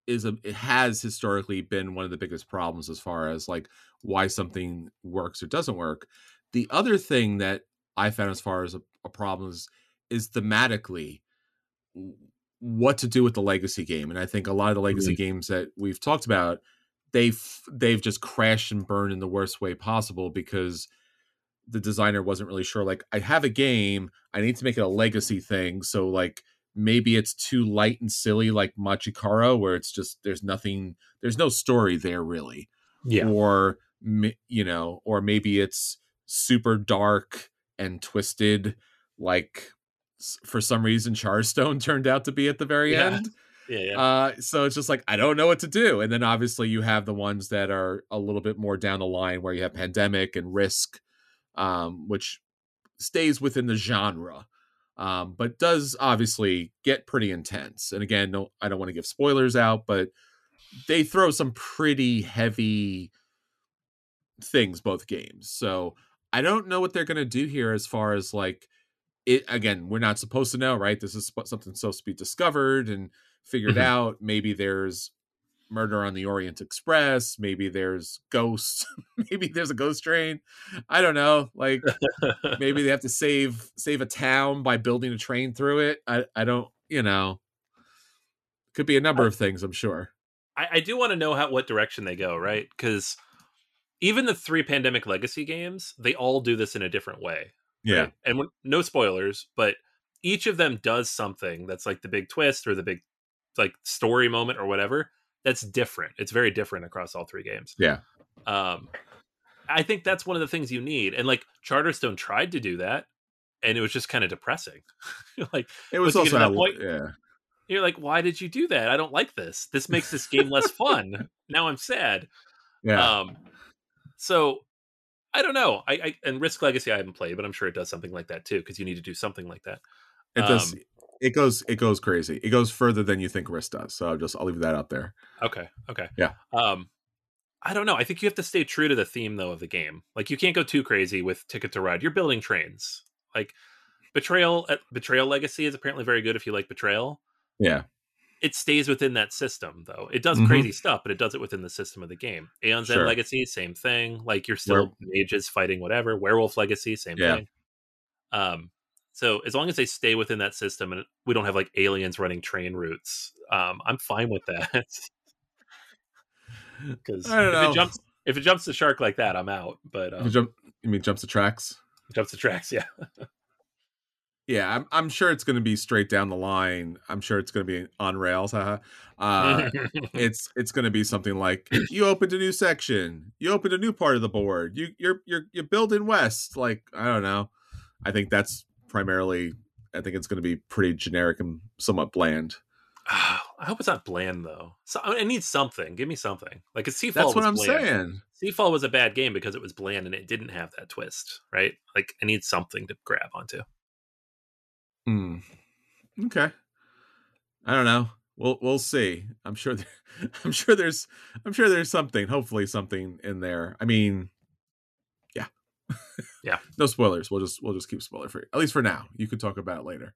is a, it has historically been one of the biggest problems as far as like why something works or doesn't work. The other thing that I found as far as a, a problem is, is thematically what to do with the legacy game. And I think a lot of the legacy mm-hmm. games that we've talked about they've they've just crashed and burned in the worst way possible, because the designer wasn't really sure, like, I have a game, I need to make it a legacy thing, so like maybe it's too light and silly, like Machikara, where it's just, there's nothing, there's no story there really. Yeah. Or, you know, or maybe it's super dark and twisted, like for some reason Charstone turned out to be at the very yeah. end. Yeah, yeah. Uh, so it's just like, I don't know what to do. And then obviously you have the ones that are a little bit more down the line, where you have Pandemic and Risk, um, which stays within the genre, um, but does obviously get pretty intense. And again, no, I don't want to give spoilers out, but they throw some pretty heavy things, both games. So I don't know what they're going to do here as far as like, it, again, we're not supposed to know, right? This is something supposed to be discovered and figured mm-hmm. out. Maybe there's Murder on the Orient Express. Maybe there's ghosts. Maybe there's a ghost train. I don't know. Like maybe they have to save save a town by building a train through it. I, I don't, you know, could be a number I, of things, I'm sure. I, I do want to know how what direction they go, right? Because even the three Pandemic Legacy games, they all do this in a different way. Yeah. Right? And when, no spoilers, but each of them does something that's like the big twist or the big like story moment or whatever. That's different. It's very different across all three games. Yeah. Um, I think that's one of the things you need. And like Charterstone tried to do that, and it was just kind of depressing. Like it was also that point, yeah. You're like, why did you do that? I don't like this. This makes this game less fun. Now I'm sad. Yeah. Um, so I don't know. I, I and Risk Legacy I haven't played, but I'm sure it does something like that too, because you need to do something like that. It um, does. It goes. It goes crazy. It goes further than you think Risk does. So I'll just I'll leave that out there. Okay. Okay. Yeah. Um, I don't know. I think you have to stay true to the theme though of the game. Like you can't go too crazy with Ticket to Ride. You're building trains. Like Betrayal. Uh, Betrayal Legacy is apparently very good if you like Betrayal. Yeah. It stays within that system though. It does mm-hmm. crazy stuff, but it does it within the system of the game. Aeon's sure. End Legacy, same thing. Like you're still Were- mages fighting whatever. Werewolf Legacy, same yeah. thing. Um. So as long as they stay within that system and we don't have like aliens running train routes, um, I'm fine with that. Because if it jumps, if it jumps the shark like that, I'm out. But um, you, jump, you mean jumps the tracks? Jumps the tracks, yeah. Yeah, I'm, I'm sure it's going to be straight down the line. I'm sure it's going to be on rails. Haha. Uh, it's it's going to be something like you opened a new section, you opened a new part of the board, you you're you're you're building west. Like I don't know. I think that's. Primarily, I think it's going to be pretty generic and somewhat bland. Oh, I hope it's not bland though. So I need something. Give me something. Like a Seafall. That's what I'm saying. Seafall was a bad game because it was bland and it didn't have that twist, right? Like I need something to grab onto. Hmm. Okay. I don't know. We'll we'll see. I'm sure. There, I'm sure there's. I'm sure there's something. Hopefully, something in there. I mean. Yeah. No spoilers. We'll just we'll just keep spoiler free. At least for now. You could talk about it later.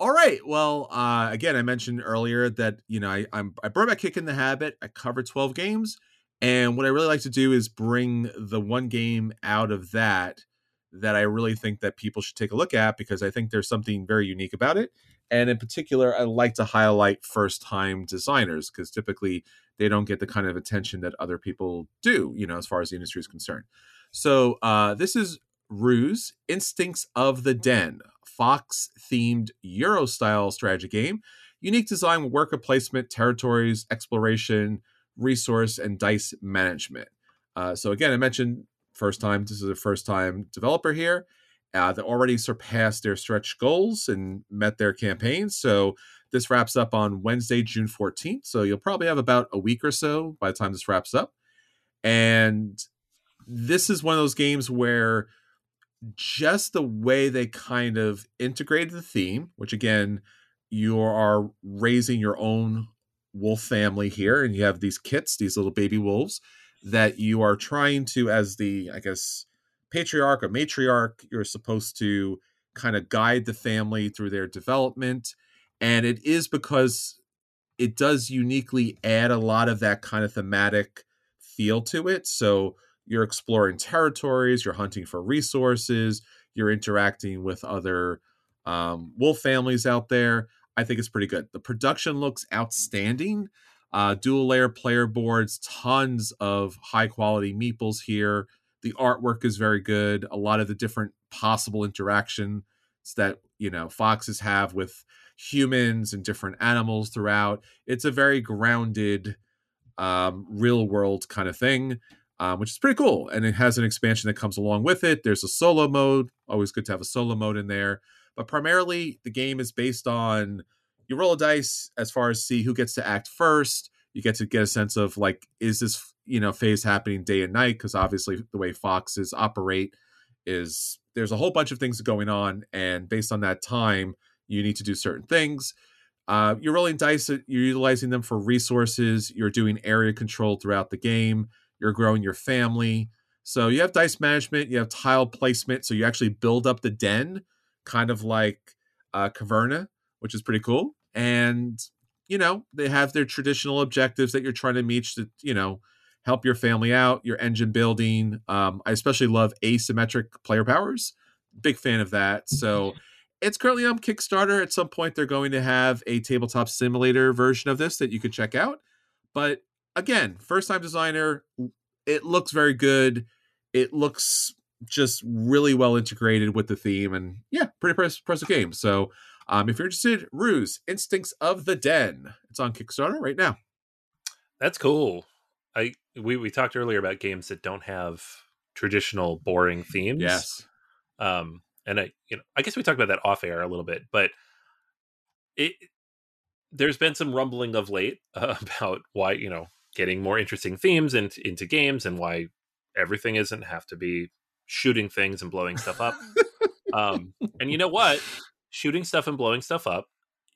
All right. Well, uh, again, I mentioned earlier that, you know, I I'm, I brought back Kick in the Habit. I covered twelve games, and what I really like to do is bring the one game out of that that I really think that people should take a look at, because I think there's something very unique about it. And in particular, I like to highlight first-time designers, because typically they don't get the kind of attention that other people do, you know, as far as the industry is concerned. So uh, this is Ruse, Instincts of the Den, Fox-themed Euro-style strategy game. Unique design with worker placement, territories, exploration, resource, and dice management. Uh, so again, I mentioned first time. This is a first-time developer here. Uh, that already surpassed their stretch goals and met their campaign. So this wraps up on Wednesday, June fourteenth. So you'll probably have about a week or so by the time this wraps up. And this is one of those games where just the way they kind of integrated the theme, which again, you are raising your own wolf family here, and you have these kits, these little baby wolves that you are trying to, as the, I guess, patriarch or matriarch, you're supposed to kind of guide the family through their development. And it is because it does uniquely add a lot of that kind of thematic feel to it. So you're exploring territories, you're hunting for resources, you're interacting with other um, wolf families out there. I think it's pretty good. The production looks outstanding. Uh, dual layer player boards, tons of high quality meeples here. The artwork is very good. A lot of the different possible interactions that, you know, foxes have with humans and different animals throughout. It's a very grounded, um, real world kind of thing, um, which is pretty cool. And it has an expansion that comes along with it. There's a solo mode. Always good to have a solo mode in there. But primarily, the game is based on you roll a dice as far as see who gets to act first. You get to get a sense of, like, is this, you know, phase happening day and night? Because obviously the way foxes operate is there's a whole bunch of things going on. And based on that time, you need to do certain things. Uh, you're rolling dice. You're utilizing them for resources. You're doing area control throughout the game. You're growing your family. So you have dice management. You have tile placement. So you actually build up the den, kind of like uh, Caverna, which is pretty cool. And, you know, they have their traditional objectives that you're trying to meet to, you know, help your family out, your engine building. Um, I especially love asymmetric player powers. Big fan of that. So it's currently on Kickstarter. At some point, they're going to have a tabletop simulator version of this that you could check out. But again, first-time designer, it looks very good. It looks just really well integrated with the theme. And yeah, pretty impressive game. So um, if you're interested, Ruse, Instincts of the Den. It's on Kickstarter right now. That's cool. I we, we talked earlier about games that don't have traditional boring themes. Yes. Um, and I you know I guess we talked about that off air a little bit, but it there's been some rumbling of late uh, about why, you know, getting more interesting themes and in, into games and why everything doesn't have to be shooting things and blowing stuff up. um, and you know what? Shooting stuff and blowing stuff up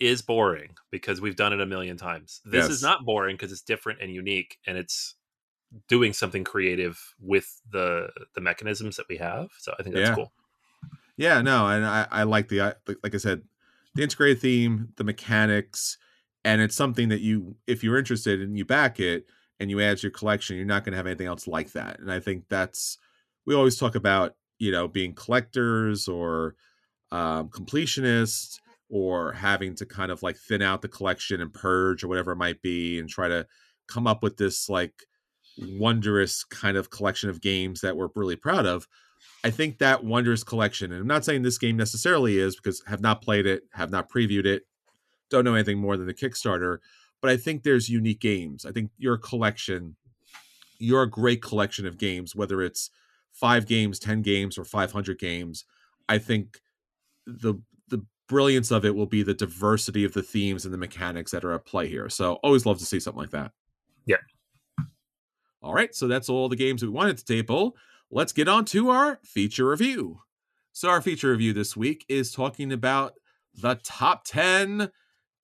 is boring because we've done it a million times. This yes. is not boring because it's different and unique, and it's doing something creative with the the mechanisms that we have. So I think that's yeah. cool. Yeah, no, and I, I like the, I, like I said, the integrated theme, the mechanics, and it's something that you, if you're interested and you back it and you add to your collection, you're not going to have anything else like that. And I think that's, we always talk about, you know, being collectors or um, completionists, or having to kind of like thin out the collection and purge or whatever it might be and try to come up with this like wondrous kind of collection of games that we're really proud of. I think that wondrous collection, and I'm not saying this game necessarily is because I have not played it, have not previewed it, don't know anything more than the Kickstarter, but I think there's unique games. I think your collection, your great collection of games, whether it's five games, ten games, or five hundred games, I think the brilliance of it will be the diversity of the themes and the mechanics that are at play here. So always love to see something like that. Yeah. All right. So that's all the games we wanted to table. Let's get on to our feature review. So our feature review this week is talking about the top ten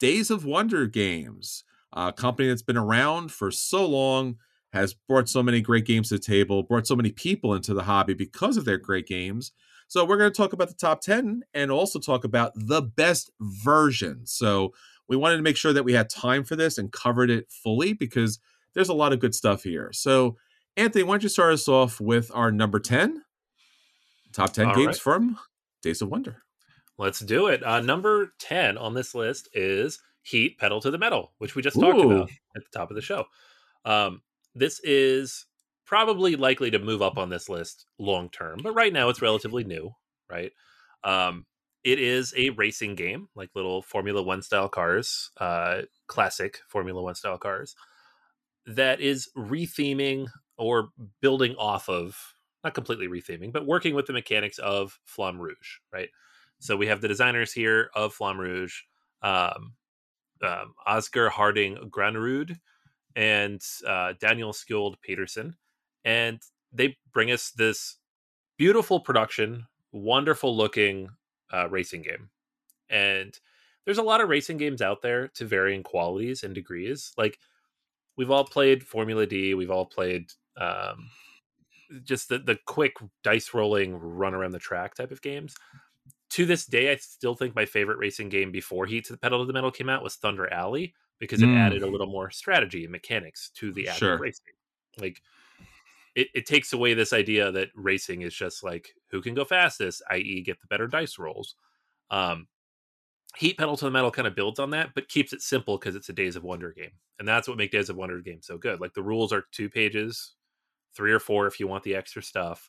Days of Wonder games. A company that's been around for so long, has brought so many great games to the table, brought so many people into the hobby because of their great games. So we're going to talk about the top ten and also talk about the best version. So we wanted to make sure that we had time for this and covered it fully because there's a lot of good stuff here. So Anthony, why don't you start us off with our number ten, top ten All games right. from Days of Wonder. Let's do it. Uh, number ten on this list is Heat Pedal to the Metal, which we just Ooh. talked about at the top of the show. Um, this is probably likely to move up on this list long term, but right now it's relatively new, right? Um, it is a racing game, like little Formula One style cars, uh, classic Formula One style cars, that is retheming or building off of, not completely retheming, but working with the mechanics of Flamme Rouge, right? So we have the designers here of Flamme Rouge, um, um, Oscar Harding Granerud and uh, Daniel Skjold Petersen. And they bring us this beautiful production, wonderful looking uh, racing game. And there's a lot of racing games out there to varying qualities and degrees. Like we've all played Formula D. We've all played um, just the, the quick dice rolling run around the track type of games. To this day, I still think my favorite racing game before Heat to the Pedal to the Metal came out was Thunder Alley, because it mm. added a little more strategy and mechanics to the actual sure. racing. Like, It, it takes away this idea that racing is just like who can go fastest, that is, get the better dice rolls. Um, Heat Pedal to the Metal kind of builds on that, but keeps it simple because it's a Days of Wonder game. And that's what makes Days of Wonder games so good. Like, the rules are two pages, three or four if you want the extra stuff.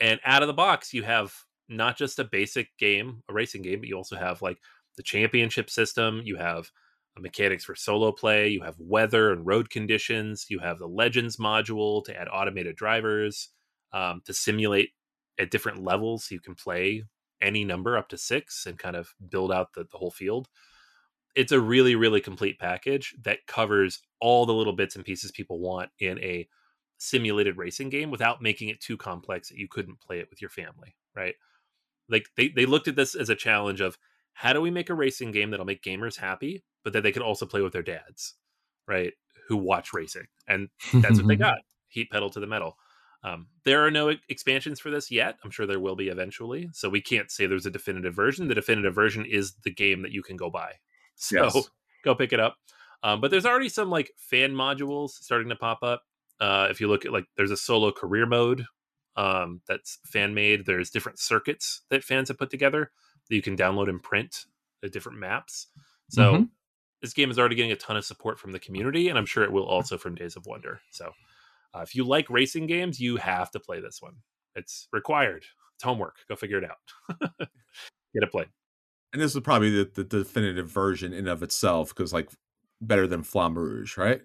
And out of the box, you have not just a basic game, a racing game, but you also have, like, the championship system. You have mechanics for solo play. You have weather and road conditions. You have the Legends module to add automated drivers, um, to simulate at different levels. You can play any number up to six and kind of build out the, the whole field. It's a really, really complete package that covers all the little bits and pieces people want in a simulated racing game without making it too complex that you couldn't play it with your family, right? Like, they, they looked at this as a challenge of, how do we make a racing game that'll make gamers happy, but that they can also play with their dads, right? Who watch racing. And that's what they got. Heat Pedal to the Metal. Um, there are no expansions for this yet. I'm sure there will be eventually. So we can't say there's a definitive version. The definitive version is the game that you can go buy. So yes. Go pick it up. Um, but there's already some, like, fan modules starting to pop up. Uh, if you look at, like, there's a solo career mode um, that's fan made. There's different circuits that fans have put together that you can download and print the different maps. So mm-hmm. This game is already getting a ton of support from the community, and I'm sure it will also from Days of Wonder. So Uh, if you like racing games, you have to play this one. It's required. It's homework. Go figure it out. Get it played. And this is probably the, the definitive version in of itself, because, like, better than Flamme Rouge, right?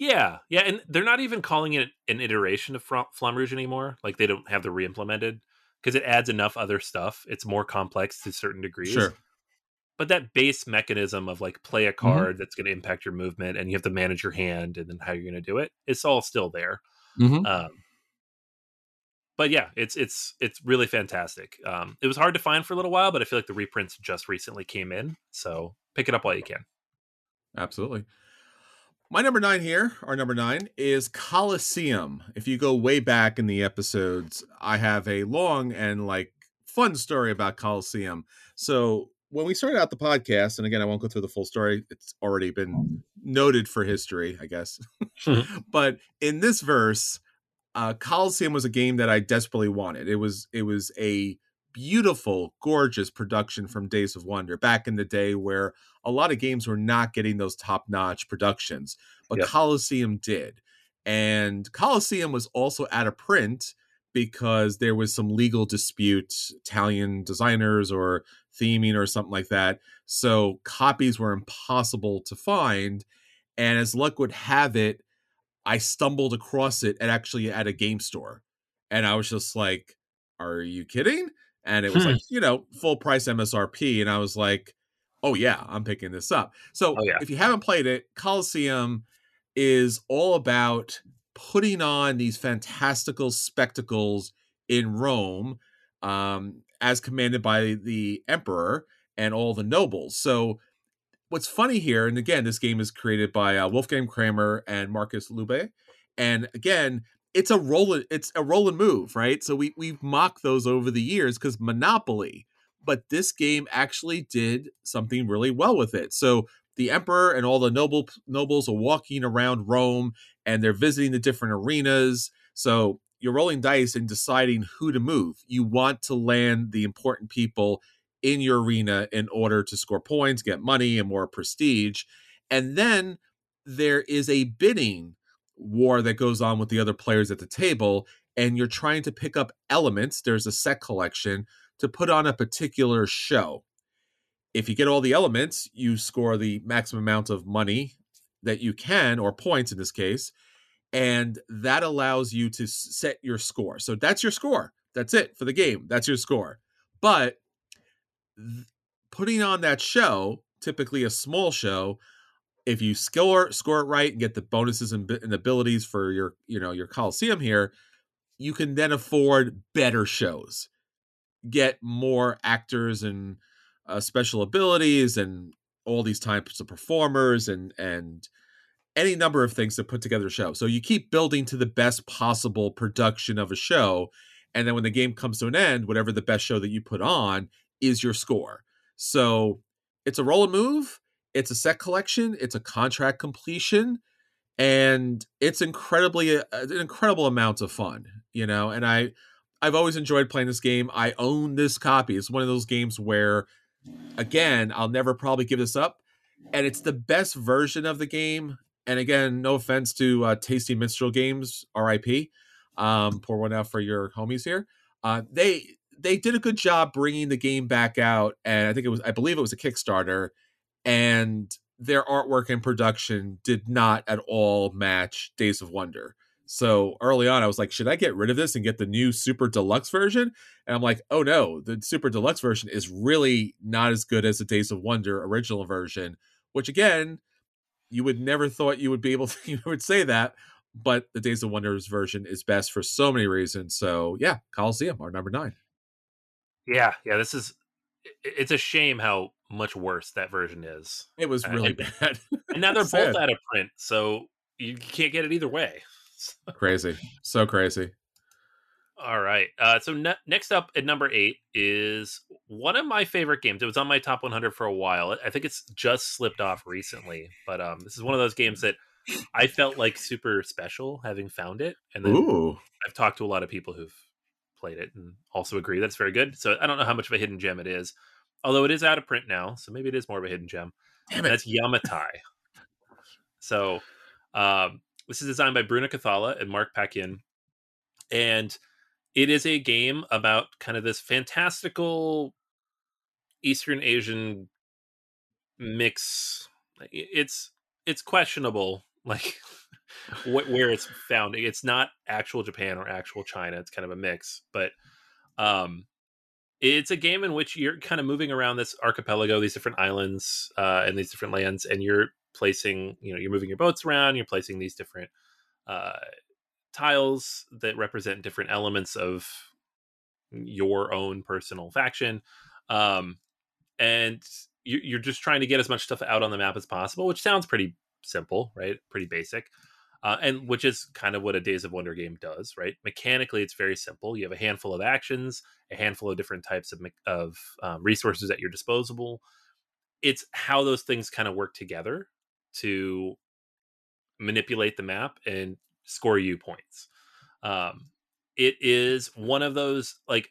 Yeah. Yeah. And they're not even calling it an iteration of Flamme Rouge anymore. Like, they don't have the re-implemented, because it adds enough other stuff. It's more complex to certain degrees. Sure. But that base mechanism of, like, play a card mm-hmm. that's going to impact your movement, and you have to manage your hand and then how you're going to do it, it's all still there. Mm-hmm. Um, but yeah, it's it's it's really fantastic. Um, it was hard to find for a little while, but I feel like the reprints just recently came in. So pick it up while you can. Absolutely. My number nine here, our number nine, is Coliseum. If you go way back in the episodes, I have a long and, like, fun story about Coliseum. So when we started out the podcast, and again, I won't go through the full story. It's already been noted for history, I guess. But in this verse, uh, Coliseum was a game that I desperately wanted. It was it was a beautiful, gorgeous production from Days of Wonder back in the day, where a lot of games were not getting those top-notch productions, but yep. Coliseum did. And Coliseum was also out of print because there was some legal dispute, Italian designers or theming or something like that. So copies were impossible to find. And as luck would have it, I stumbled across it at actually at a game store. And I was just like, are you kidding? And it was hmm. like, you know, full price M S R P. And I was like, oh yeah, I'm picking this up. So oh, yeah. If you haven't played it, Coliseum is all about putting on these fantastical spectacles in Rome, um, as commanded by the emperor and all the nobles. So what's funny here, and again, this game is created by uh, Wolfgang Kramer and Markus Lube. And again, it's a roll and, it's a roll and move, right? So we, we've mocked those over the years because Monopoly, but this game actually did something really well with it. So the emperor and all the noble nobles are walking around Rome, and they're visiting the different arenas. So you're rolling dice and deciding who to move. You want to land the important people in your arena in order to score points, get money, and more prestige. And then there is a bidding war that goes on with the other players at the table, and you're trying to pick up elements. There's a set collection to put on a particular show. If you get all the elements, you score the maximum amount of money that you can, or points in this case, and that allows you to set your score. So that's your score. That's it for the game. That's your score. But th- putting on that show, typically a small show, if you score score it right and get the bonuses and, and abilities for your, you know, your Coliseum here, you can then afford better shows, get more actors and Uh, special abilities and all these types of performers and and any number of things to put together a show. So you keep building to the best possible production of a show, and then when the game comes to an end, whatever the best show that you put on is your score. So it's a roll and move, it's a set collection, it's a contract completion, and it's incredibly uh, an incredible amount of fun, you know. And I I've always enjoyed playing this game. I own this copy. It's one of those games where again, I'll never probably give this up. And it's the best version of the game. And again, no offense to uh, Tasty Minstrel Games, R I P. Um, pour one out for your homies here. Uh, they they did a good job bringing the game back out, and I think it was, I believe it was a Kickstarter, and their artwork and production did not at all match Days of Wonder. So early on, I was like, should I get rid of this and get the new Super Deluxe version? And I'm like, oh no, the Super Deluxe version is really not as good as the Days of Wonder original version, which again, you would never thought you would be able to, you would say that, but the Days of Wonders version is best for so many reasons. So yeah, Coliseum, our number nine. Yeah. Yeah. This is, it's a shame how much worse that version is. It was really uh, and, bad. And now they're both out of print. So you can't get it either way. Crazy. So crazy. All right. Uh, so ne- next up at number eight is one of my favorite games. It was on my top one hundred for a while. I think it's just slipped off recently, but um, this is one of those games that I felt like super special having found it. And then Ooh. I've talked to a lot of people who've played it and also agree that's very good. So I don't know how much of a hidden gem it is, although it is out of print now. So maybe it is more of a hidden gem. Damn it. That's Yamatai. So um, this is designed by Bruno Cathala and Mark Paquin. And it is a game about kind of this fantastical Eastern Asian mix. It's it's questionable, like what, where it's found. It's not actual Japan or actual China. It's kind of a mix, but um, it's a game in which you're kind of moving around this archipelago, these different islands uh, and these different lands, and you're placing, you know, you're moving your boats around. You're placing these different Uh, tiles that represent different elements of your own personal faction, um and you, you're just trying to get as much stuff out on the map as possible, which sounds pretty simple, right? Pretty basic, uh and which is kind of what a Days of Wonder game does, right? Mechanically, it's very simple. You have a handful of actions, a handful of different types of of um, resources at your disposal. It's how those things kind of work together to manipulate the map and score you points. Um, it is one of those like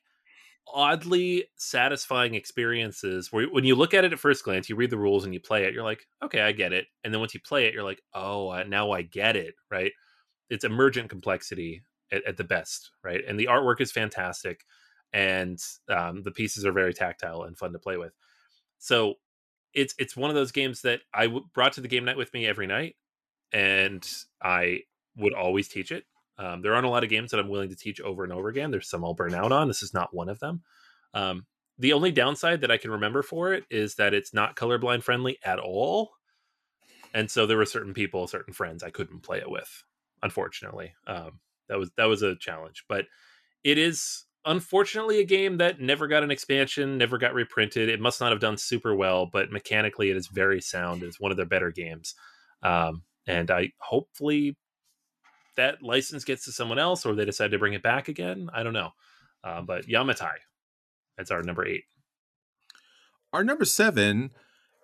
oddly satisfying experiences where when you look at it at first glance, you read the rules and you play it, you're like, okay, I get it. And then once you play it, you're like, oh, I, now I get it, right? It's emergent complexity at, at the best, right? And the artwork is fantastic, and um, the pieces are very tactile and fun to play with. So it's it's one of those games that I w- brought to the game night with me every night, and I would always teach it. Um, there aren't a lot of games that I'm willing to teach over and over again. There's some I'll burn out on. This is not one of them. Um, the only downside that I can remember for it is that it's not colorblind friendly at all. And so there were certain people, certain friends I couldn't play it with, unfortunately. Um, that was, that was a challenge, but it is unfortunately a game that never got an expansion, never got reprinted. It must not have done super well, but mechanically it is very sound. It's one of their better games. Um, and I hopefully that license gets to someone else, or they decide to bring it back again. I don't know. Uh, but Yamatai, that's our number eight. Our number seven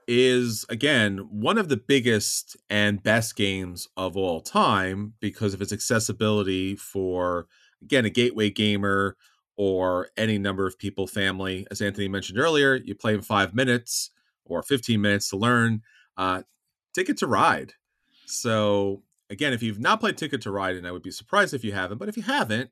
is, again, one of the biggest and best games of all time because of its accessibility for, again, a gateway gamer or any number of people, family. As Anthony mentioned earlier, you play in five minutes or fifteen minutes to learn. Uh, Ticket to Ride. So again, if you've not played Ticket to Ride, and I would be surprised if you haven't, but if you haven't,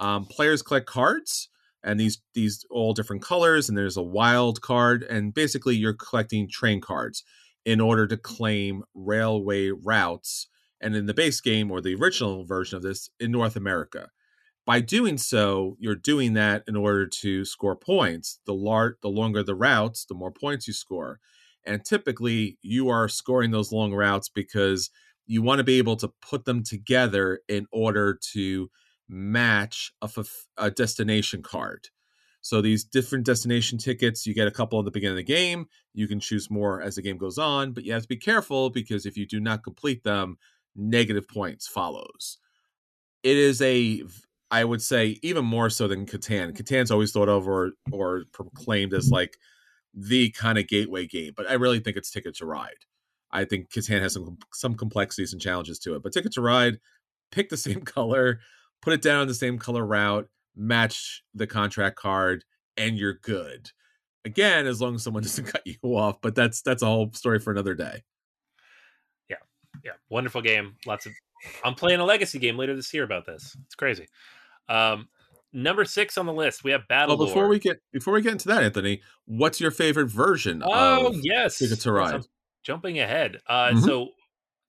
um, players collect cards, and these these all different colors, and there's a wild card, and basically you're collecting train cards in order to claim railway routes, and in the base game, or the original version of this, in North America. By doing so, you're doing that in order to score points. The lar- the longer the routes, the more points you score. And typically, you are scoring those long routes because you want to be able to put them together in order to match a, f- a destination card. So these different destination tickets, you get a couple at the beginning of the game. You can choose more as the game goes on, but you have to be careful because if you do not complete them, negative points follows. It is a, I would say, even more so than Catan. Catan's always thought of or, or proclaimed as like the kind of gateway game, but I really think it's Ticket to Ride. I think Catan has some some complexities and challenges to it. But Ticket to Ride, pick the same color, put it down on the same color route, match the contract card, and you're good. again, as long as someone doesn't cut you off. But that's that's a whole story for another day. Yeah, yeah, wonderful game. Lots of. I'm playing a legacy game later this year about this. It's crazy. Um, number six on the list, we have Battle. Well, before Lore. we get before we get into that, Anthony, what's your favorite version? Oh of yes, Ticket to Ride. So jumping ahead, uh, mm-hmm. so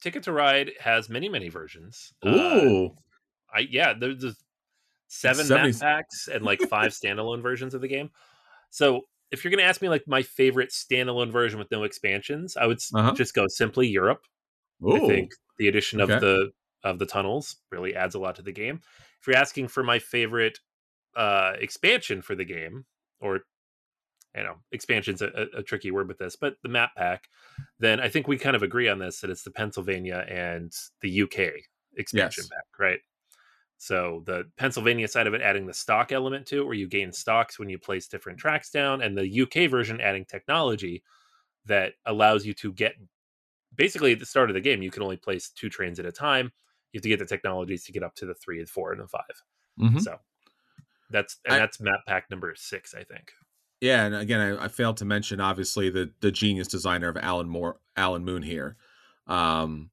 Ticket to Ride has many many versions. Ooh, uh, I yeah, there's the seven map packs and like five standalone versions of the game. So if you're going to ask me like my favorite standalone version with no expansions, I would uh-huh. just go simply Europe. Ooh. I think the addition okay. of the of the tunnels really adds a lot to the game. If you're asking for my favorite uh, expansion for the game, or you know, expansion's a, a tricky word with this, but the map pack, then I think we kind of agree on this that it's the Pennsylvania and the U K expansion yes. pack, right? So the Pennsylvania side of it adding the stock element to it, where you gain stocks when you place different tracks down, and the U K version adding technology that allows you to get basically at the start of the game, you can only place two trains at a time. You have to get the technologies to get up to the three and four and the five. Mm-hmm. So that's and I, that's map pack number six, I think. Yeah, and again, I, I failed to mention obviously the the genius designer of Alan Moore, Alan Moon here, um,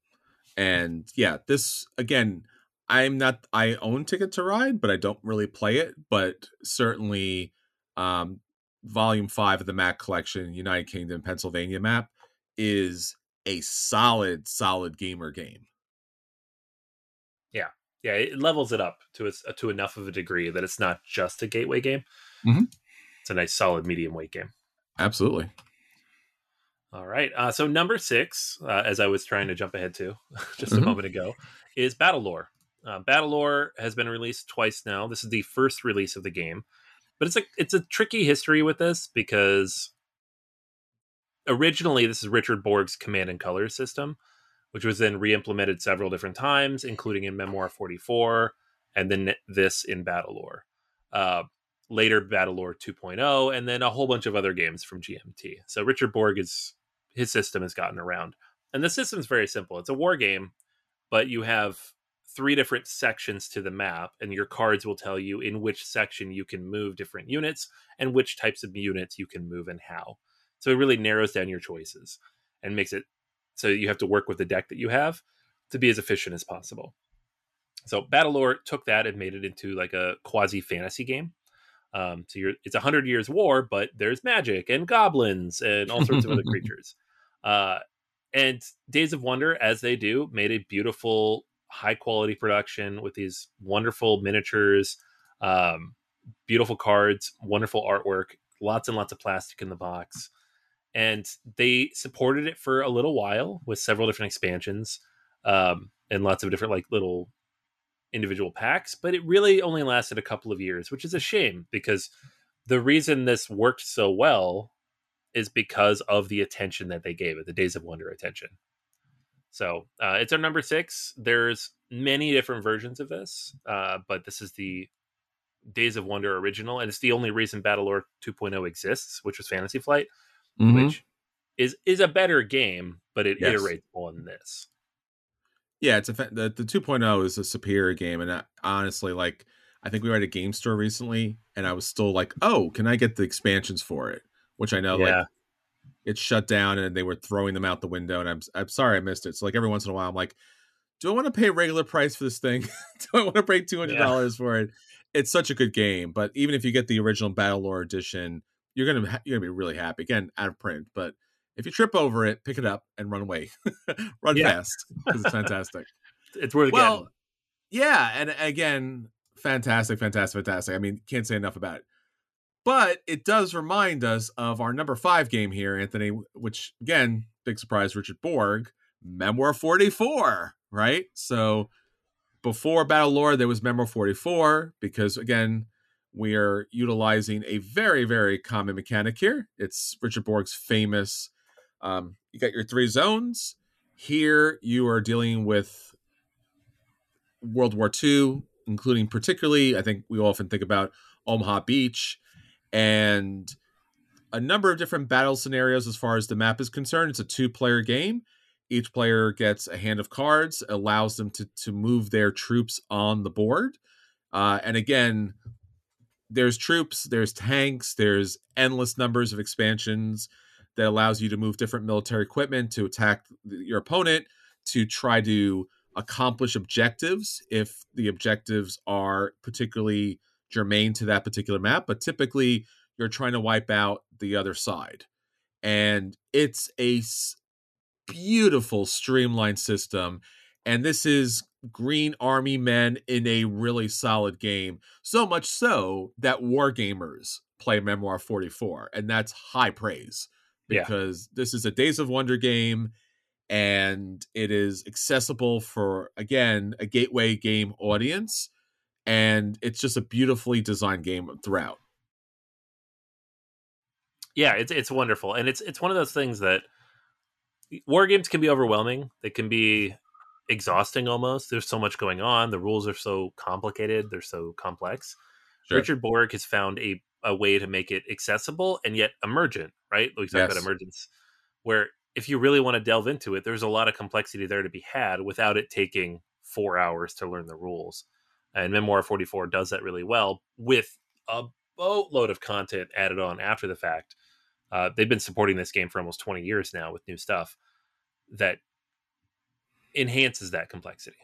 and yeah, this again. I'm not, I own Ticket to Ride, but I don't really play it. But certainly, um, Volume five of the map collection, United Kingdom, Pennsylvania map, is a solid, solid gamer game. Yeah. Yeah. It levels it up to, a, to enough of a degree that it's not just a gateway game. Mm-hmm. It's a nice, solid, medium weight game. Absolutely. All right. Uh, so, number six, uh, as I was trying to jump ahead to just mm-hmm. a moment ago, is Battle Lore. Uh, Battle Lore has been released twice now. This is the first release of the game, but it's a it's a tricky history with this because originally this is Richard Borg's Command and Color system, which was then re-implemented several different times, including in Memoir forty-four and then this in Battle Lore. Uh, later Battle Lore two point oh and then a whole bunch of other games from G M T. So Richard Borg is his system has gotten around, and the system's very simple. It's a war game, but you have three different sections to the map, and your cards will tell you in which section you can move different units and which types of units you can move and how. So it really narrows down your choices and makes it so you have to work with the deck that you have to be as efficient as possible. So Battle Lore took that and made it into like a quasi fantasy game. Um, so you're, it's a hundred years war, but there's magic and goblins and all sorts of other creatures. Uh, and Days of Wonder, as they do, made a beautiful high quality production with these wonderful miniatures, um, beautiful cards, wonderful artwork, lots and lots of plastic in the box. And they supported it for a little while with several different expansions, um, and lots of different like little individual packs, but it really only lasted a couple of years, which is a shame because the reason this worked so well is because of the attention that they gave it, the Days of Wonder attention. So uh, it's our number six. There's many different versions of this, uh, but this is the Days of Wonder original, and it's the only reason Battlelore two point oh exists, which was Fantasy Flight, mm-hmm. which is is a better game, but it yes. iterates on this. Yeah, it's a the, the two point oh is a superior game, and I, honestly, like I think we were at a game store recently, and I was still like, oh, can I get the expansions for it? Which I know, yeah. like. It's shut down and they were throwing them out the window, and I'm I'm sorry I missed it. So like every once in a while I'm like, do I want to pay regular price for this thing? Do I want to pay two hundred dollars yeah. for it? It's such a good game, but even if you get the original Battlelore edition, you're going to you're going to be really happy. Again, out of print, but if you trip over it, pick it up and run away. Run yeah. fast because it's fantastic. It's worth well, getting. Yeah, and again, fantastic, fantastic, fantastic. I mean, can't say enough about it. But it does remind us of our number five game here, Anthony, which, again, big surprise, Richard Borg, Memoir forty-four, right? So before Battle Lore, there was Memoir forty-four because, again, we are utilizing a very, very common mechanic here. It's Richard Borg's famous, um, you got your three zones. Here you are dealing with World War Two, including particularly, I think we often think about Omaha Beach, and a number of different battle scenarios as far as the map is concerned. It's a two-player game. Each player gets a hand of cards, allows them to, to move their troops on the board. Uh, and again, there's troops, there's tanks, there's endless numbers of expansions that allows you to move different military equipment to attack your opponent, to try to accomplish objectives if the objectives are particularly germane to that particular map. But typically you're trying to wipe out the other side. And it's a beautiful streamlined system. And this is green army men in a really solid game. So much so that War Gamers play Memoir forty-four. And that's high praise, because yeah. this is a Days of Wonder game. And it is accessible for, again, a gateway game audience. And it's just a beautifully designed game throughout. Yeah, it's it's wonderful. And it's it's one of those things that war games can be overwhelming. They can be exhausting almost. There's so much going on. The rules are so complicated. They're so complex. Sure. Richard Borg has found a, a way to make it accessible and yet emergent, right? We talk yes. about emergence, where if you really want to delve into it, there's a lot of complexity there to be had without it taking four hours to learn the rules. And Memoir forty-four does that really well with a boatload of content added on after the fact. Uh, they've been supporting this game for almost twenty years now with new stuff that enhances that complexity.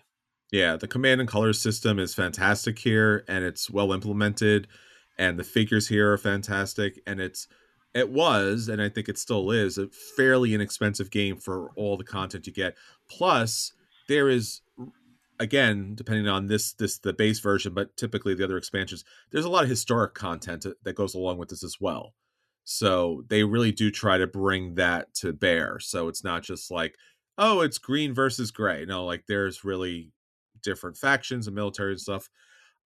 Yeah, the command and color system is fantastic here, and it's well implemented, and the figures here are fantastic, and it's it was, and I think it still is, a fairly inexpensive game for all the content you get. Plus, there is, again, depending on this, this the base version, but typically the other expansions, there's a lot of historic content that goes along with this as well. So they really do try to bring that to bear. So it's not just like, oh, it's green versus gray. No, like there's really different factions and military and stuff.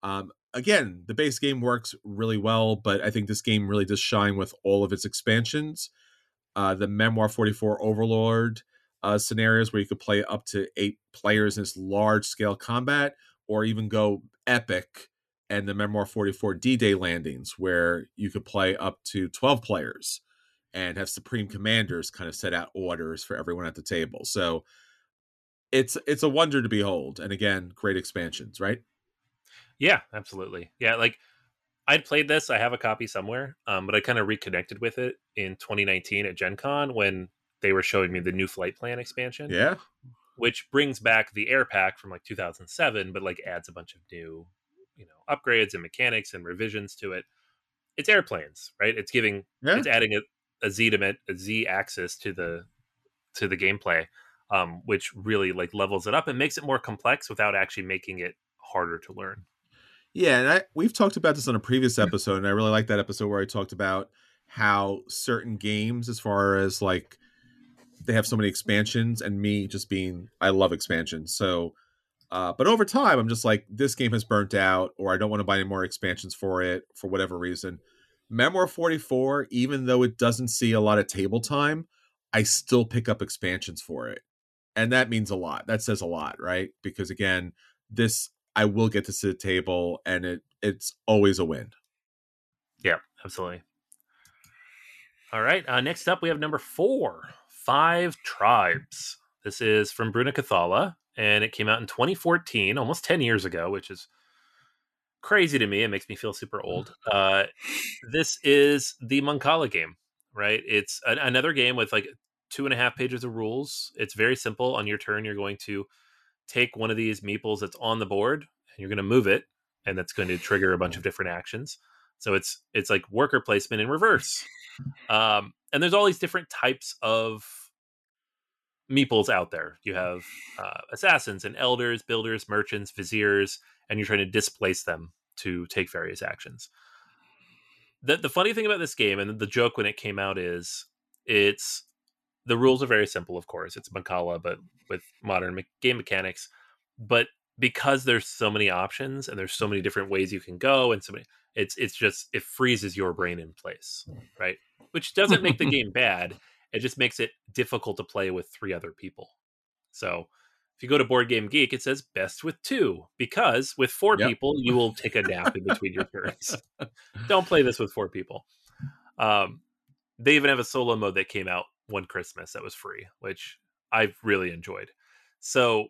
Um, again, the base game works really well, but I think this game really does shine with all of its expansions. Uh, the Memoir forty-four Overlord uh, scenarios where you could play up to eight players in this large-scale combat, or even go epic, and the Memoir forty-four D-Day landings, where you could play up to twelve players and have Supreme Commanders kind of set out orders for everyone at the table. So it's it's a wonder to behold. And again, great expansions, right? Yeah, absolutely. Yeah, like I'd played this. I have a copy somewhere, um, but I kind of reconnected with it in twenty nineteen at Gen Con when they were showing me the new Flight Plan expansion. Yeah. Which brings back the air pack from like two thousand seven, but like adds a bunch of new you know, upgrades and mechanics and revisions to it. It's airplanes, right? It's giving, yeah. it's adding a, a Z to a Z axis to the, to the gameplay, um, which really like levels it up and makes it more complex without actually making it harder to learn. Yeah. And I, we've talked about this on a previous episode, and I really like that episode where I talked about how certain games, as far as like, they have so many expansions, and me just being, I love expansions. So, Uh, but over time, I'm just like, this game has burnt out, or I don't want to buy any more expansions for it for whatever reason. Memoir forty-four, even though it doesn't see a lot of table time, I still pick up expansions for it. And that means a lot. That says a lot, right? Because again, this, I will get this to the table, and it it's always a win. Yeah, absolutely. All right. Uh, next up, we have number four, Five Tribes. This is from Bruna Cathala. And it came out in twenty fourteen, almost ten years ago, which is crazy to me. It makes me feel super old. Uh, this is the Moncala game, right? It's an, another game with like two and a half pages of rules. It's very simple. On your turn, you're going to take one of these meeples that's on the board, and you're going to move it, and that's going to trigger a bunch of different actions. So it's it's like worker placement in reverse. Um, and there's all these different types of meeples out there. You have uh, assassins and elders, builders, merchants, viziers, and you're trying to displace them to take various actions. The the funny thing about this game, and the joke when it came out, is it's the rules are very simple, of course. It's Mancala, but with modern me- game mechanics. But because there's so many options and there's so many different ways you can go, and so many, it's it's just it freezes your brain in place, right? Which doesn't make the game bad. It just makes it difficult to play with three other people. So if you go to Board Game Geek, it says best with two, because with four yep. people, you will take a nap in between your turns. Don't play this with four people. Um, they even have a solo mode that came out one Christmas that was free, which I've really enjoyed. So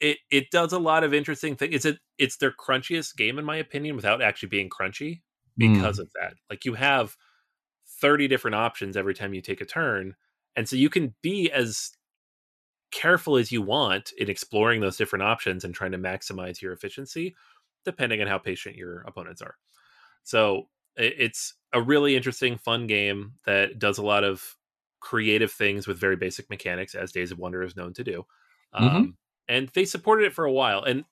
it it does a lot of interesting things. It's a, it's their crunchiest game, in my opinion, without actually being crunchy, because mm. of that. Like, you have thirty different options every time you take a turn. And so you can be as careful as you want in exploring those different options and trying to maximize your efficiency, depending on how patient your opponents are. So it's a really interesting, fun game that does a lot of creative things with very basic mechanics, as Days of Wonder is known to do. Mm-hmm. Um, and they supported it for a while. And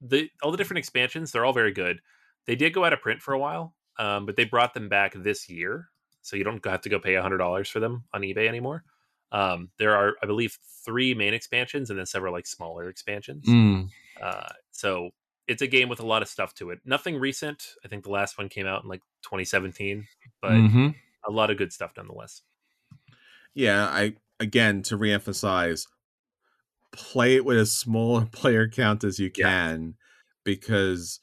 the all the different expansions, they're all very good. They did go out of print for a while, um, but they brought them back this year. So you don't have to go pay one hundred dollars for them on eBay anymore. Um, there are, I believe, three main expansions and then several like smaller expansions. Mm. Uh, so it's a game with a lot of stuff to it. Nothing recent. I think the last one came out in like twenty seventeen, but mm-hmm. a lot of good stuff nonetheless. Yeah, I again, to reemphasize, play it with as small a player count as you can, yeah. because,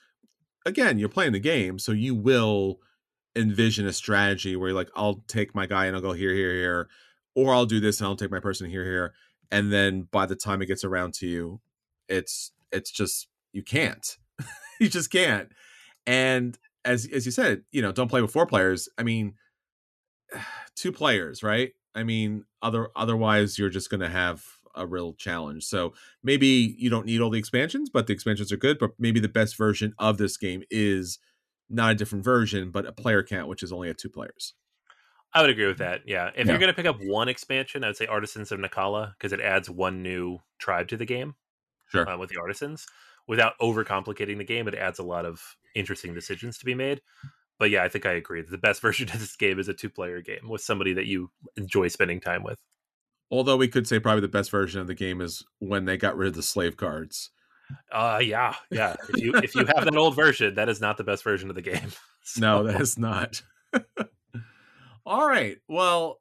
again, you're playing the game, so you will envision a strategy where you're like, I'll take my guy and I'll go here, here, here, or I'll do this and I'll take my person here, here. And then by the time it gets around to you, it's it's just, you can't. You just can't. And as as you said, you know, don't play with four players. I mean, two players, right? I mean, other otherwise you're just going to have a real challenge. So maybe you don't need all the expansions, but the expansions are good. But maybe the best version of this game is not a different version, but a player count, which is only at two players. I would agree with that. Yeah. If yeah. you're going to pick up one expansion, I would say Artisans of Nacala, because it adds one new tribe to the game. Sure. Uh, with the Artisans, without overcomplicating the game, it adds a lot of interesting decisions to be made. But yeah, I think I agree. The best version of this game is a two-player game with somebody that you enjoy spending time with. Although we could say probably the best version of the game is when they got rid of the slave cards. Uh, yeah, yeah. If you if you have that old version, that is not the best version of the game. So. No, that is not. All right. Well,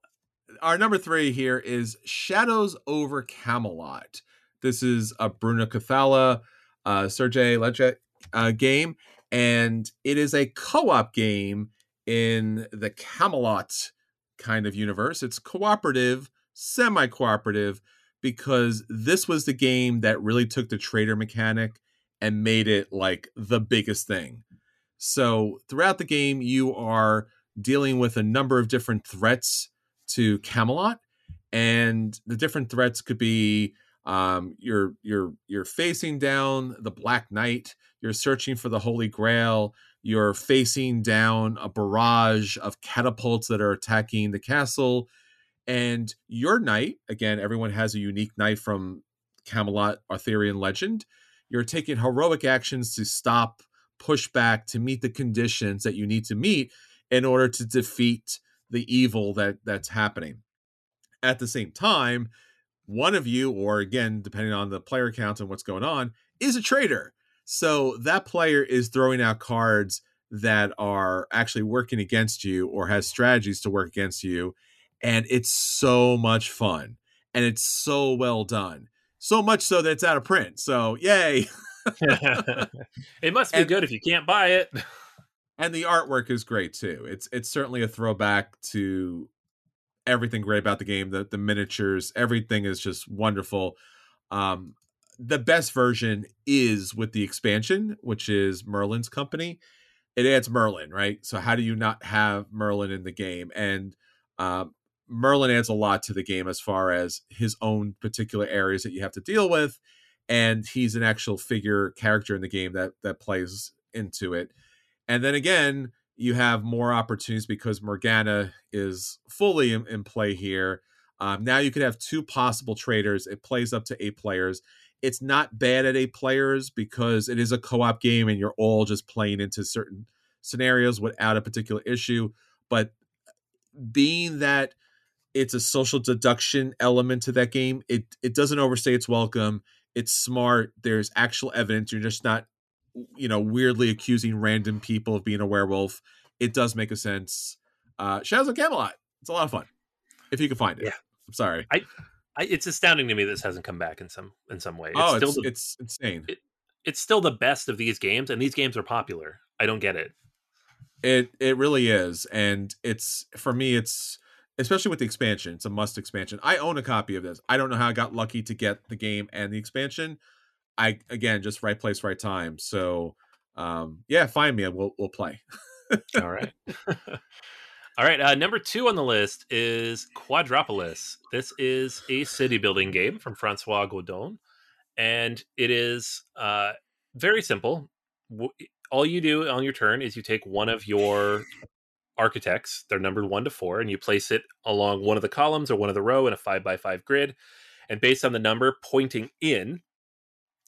our number three here is Shadows Over Camelot. This is a Bruno Cathala, uh, Sergei Lejec uh, game. And it is a co-op game in the Camelot kind of universe. It's cooperative, semi-cooperative, because this was the game that really took the trader mechanic and made it like the biggest thing. So throughout the game, you are dealing with a number of different threats to Camelot. And the different threats could be um, you're, you're, you're facing down the Black Knight, you're searching for the Holy Grail, you're facing down a barrage of catapults that are attacking the castle, and your knight, again, everyone has a unique knight from Camelot Arthurian legend, you're taking heroic actions to stop, push back, to meet the conditions that you need to meet in order to defeat the evil that, that's happening. At the same time, one of you, or again, depending on the player count and what's going on, is a traitor. So that player is throwing out cards that are actually working against you or has strategies to work against you. And it's so much fun. And it's so well done. So much so that it's out of print. So yay. It must be and, good if you can't buy it. And the artwork is great too. It's it's certainly a throwback to everything great about the game. The, the miniatures, everything is just wonderful. Um The best version is with the expansion, which is Merlin's company. It adds Merlin, right? So how do you not have Merlin in the game? And uh, Merlin adds a lot to the game as far as his own particular areas that you have to deal with. And he's an actual figure character in the game that that plays into it. And then again, you have more opportunities because Morgana is fully in, in play here. Um, now you could have two possible traders. It plays up to eight players. It's not bad at eight players because it is a co-op game and you're all just playing into certain scenarios without a particular issue. But being that it's a social deduction element to that game, it it doesn't overstay its welcome. It's smart. There's actual evidence. You're just not, you know, weirdly accusing random people of being a werewolf. It does make a sense. Uh, Shadows of Camelot. It's a lot of fun if you can find it. Yeah. I'm sorry. I- I, it's astounding to me this hasn't come back in some in some way. It's oh, it's, still the, it's insane. It, it's still the best of these games, and these games are popular. I don't get it. It it really is, and it's for me. It's especially with the expansion. It's a must expansion. I own a copy of this. I don't know how I got lucky to get the game and the expansion. I again just right place, right time. So um, yeah, find me. We'll we'll play. All right. All right. Uh, number two on the list is Quadropolis. This is a city building game from Francois Godon, and it is uh, very simple. All you do on your turn is you take one of your architects, they're numbered one to four, and you place it along one of the columns or one of the row in a five by five grid. And based on the number pointing in,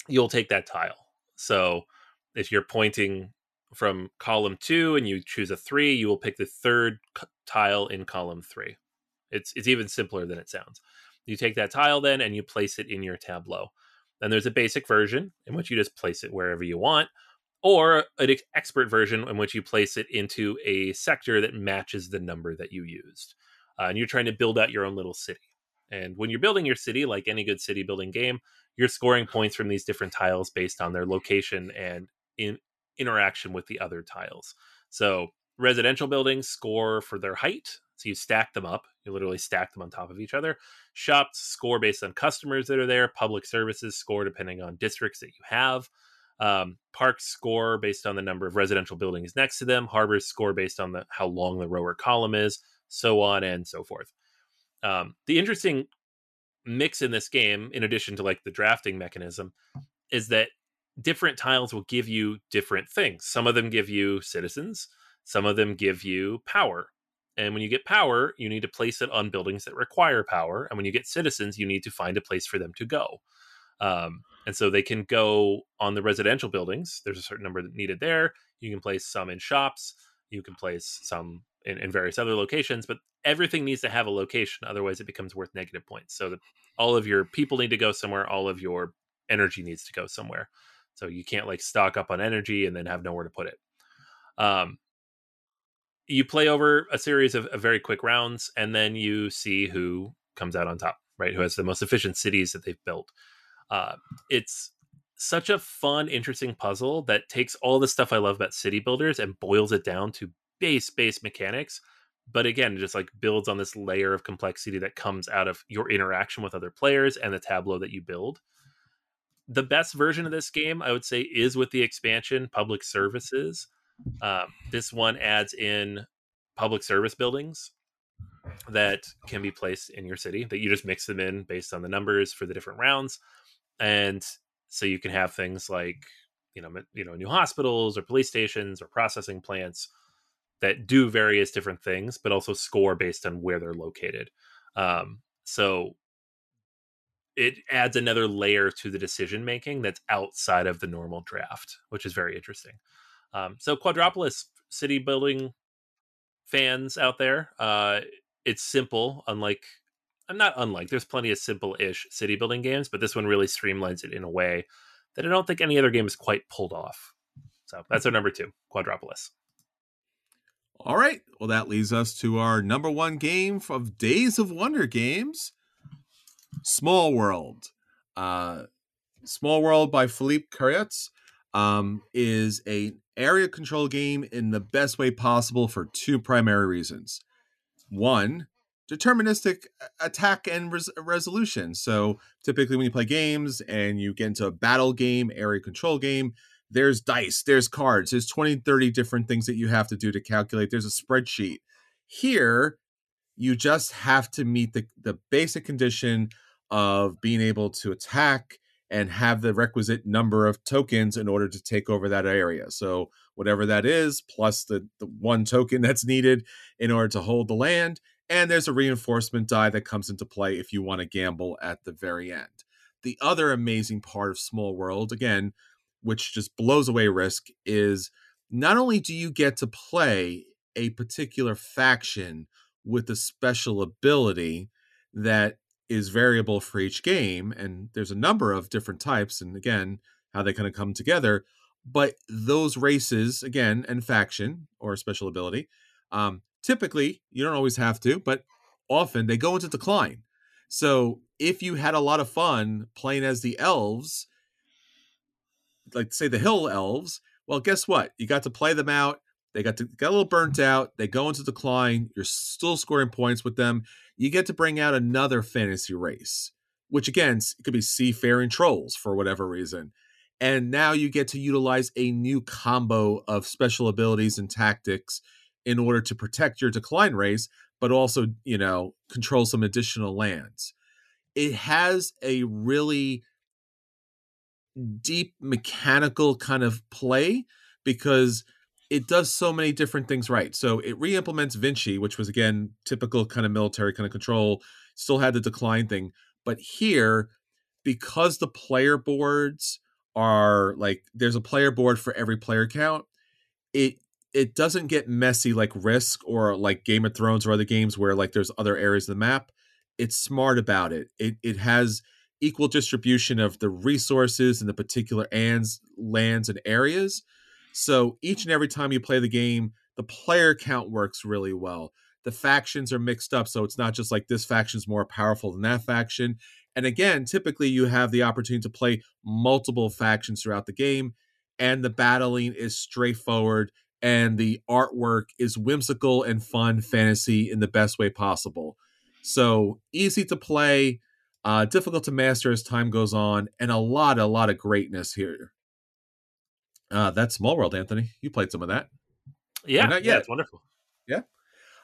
you'll take that tile. So if you're pointing from column two and you choose a three, you will pick the third c- tile in column three. It's it's even simpler than it sounds. You take that tile then and you place it in your tableau. Then there's a basic version in which you just place it wherever you want, or an expert version in which you place it into a sector that matches the number that you used. Uh, and you're trying to build out your own little city. And when you're building your city, like any good city building game, you're scoring points from these different tiles based on their location and in interaction with the other tiles. So residential buildings score for their height. So you stack them up. You literally stack them on top of each other. Shops score based on customers that are there. Public services score depending on districts that you have. Um, parks score based on the number of residential buildings next to them. Harbors score based on the, how long the row or column is, so on and so forth. Um, the interesting mix in this game, in addition to like the drafting mechanism, is that different tiles will give you different things. Some of them give you citizens, some of them give you power. And when you get power, you need to place it on buildings that require power. And when you get citizens, you need to find a place for them to go. Um, and so they can go on the residential buildings. There's a certain number that needed there. You can place some in shops. You can place some in, in various other locations, but everything needs to have a location. Otherwise it becomes worth negative points. So the, all of your people need to go somewhere. All of your energy needs to go somewhere. So you can't like stock up on energy and then have nowhere to put it. Um, you play over a series of, of very quick rounds, and then you see who comes out on top, right? Who has the most efficient cities that they've built. Uh, it's such a fun, interesting puzzle that takes all the stuff I love about city builders and boils it down to base base mechanics, but again, just like builds on this layer of complexity that comes out of your interaction with other players and the tableau that you build. The best version of this game, I would say, is with the expansion Public Services. Uh, this one adds in public service buildings that can be placed in your city, that you just mix them in based on the numbers for the different rounds. And so you can have things like, you know, you know, new hospitals or police stations or processing plants that do various different things, but also score based on where they're located. Um, so it adds another layer to the decision making that's outside of the normal draft, which is very interesting. Um, so Quadropolis, city building fans out there, uh, it's simple, unlike... I'm not unlike. There's plenty of simple-ish city building games, but this one really streamlines it in a way that I don't think any other game has quite pulled off. So that's our number two, Quadropolis. All right. Well, that leads us to our number one game of Days of Wonder games, Small World. Uh, Small World by Philippe Carretz um, is an area control game in the best way possible for two primary reasons. One, deterministic attack and res- resolution. So typically when you play games and you get into a battle game, area control game, there's dice, there's cards, there's twenty, thirty different things that you have to do to calculate. There's a spreadsheet. Here, you just have to meet the, the basic condition of being able to attack and have the requisite number of tokens in order to take over that area. So whatever that is, plus the, the one token that's needed in order to hold the land. And there's a reinforcement die that comes into play if you want to gamble at the very end. The other amazing part of Small World, again, which just blows away Risk, is not only do you get to play a particular faction with a special ability that is variable for each game, and there's a number of different types, and again, how they kind of come together, but those races, again, and faction, or special ability, um, typically, you don't always have to, but often they go into decline. So if you had a lot of fun playing as the elves, like say the hill elves, well, guess what? You got to play them out. They got to get a little burnt out. They go into decline. You're still scoring points with them. You get to bring out another fantasy race, which again, it could be seafaring trolls for whatever reason. And now you get to utilize a new combo of special abilities and tactics in order to protect your decline race, but also, you know, control some additional lands. It has a really deep mechanical kind of play because it does so many different things right. So it re-implements Vinci, which was, again, typical kind of military kind of control, still had the decline thing. But here, because the player boards are like, there's a player board for every player count, it it doesn't get messy like Risk or like Game of Thrones or other games where like there's other areas of the map. It's smart about it. It it has equal distribution of the resources and the particular ands, lands and areas. So each and every time you play the game, the player count works really well. The factions are mixed up, so it's not just like this faction's more powerful than that faction. And again, typically you have the opportunity to play multiple factions throughout the game, and the battling is straightforward, and the artwork is whimsical and fun fantasy in the best way possible. So easy to play, uh, difficult to master as time goes on, and a lot, a lot of greatness here. Uh, that's Small World, Anthony. You played some of that. Yeah, not yet. Yeah, it's wonderful. Yeah.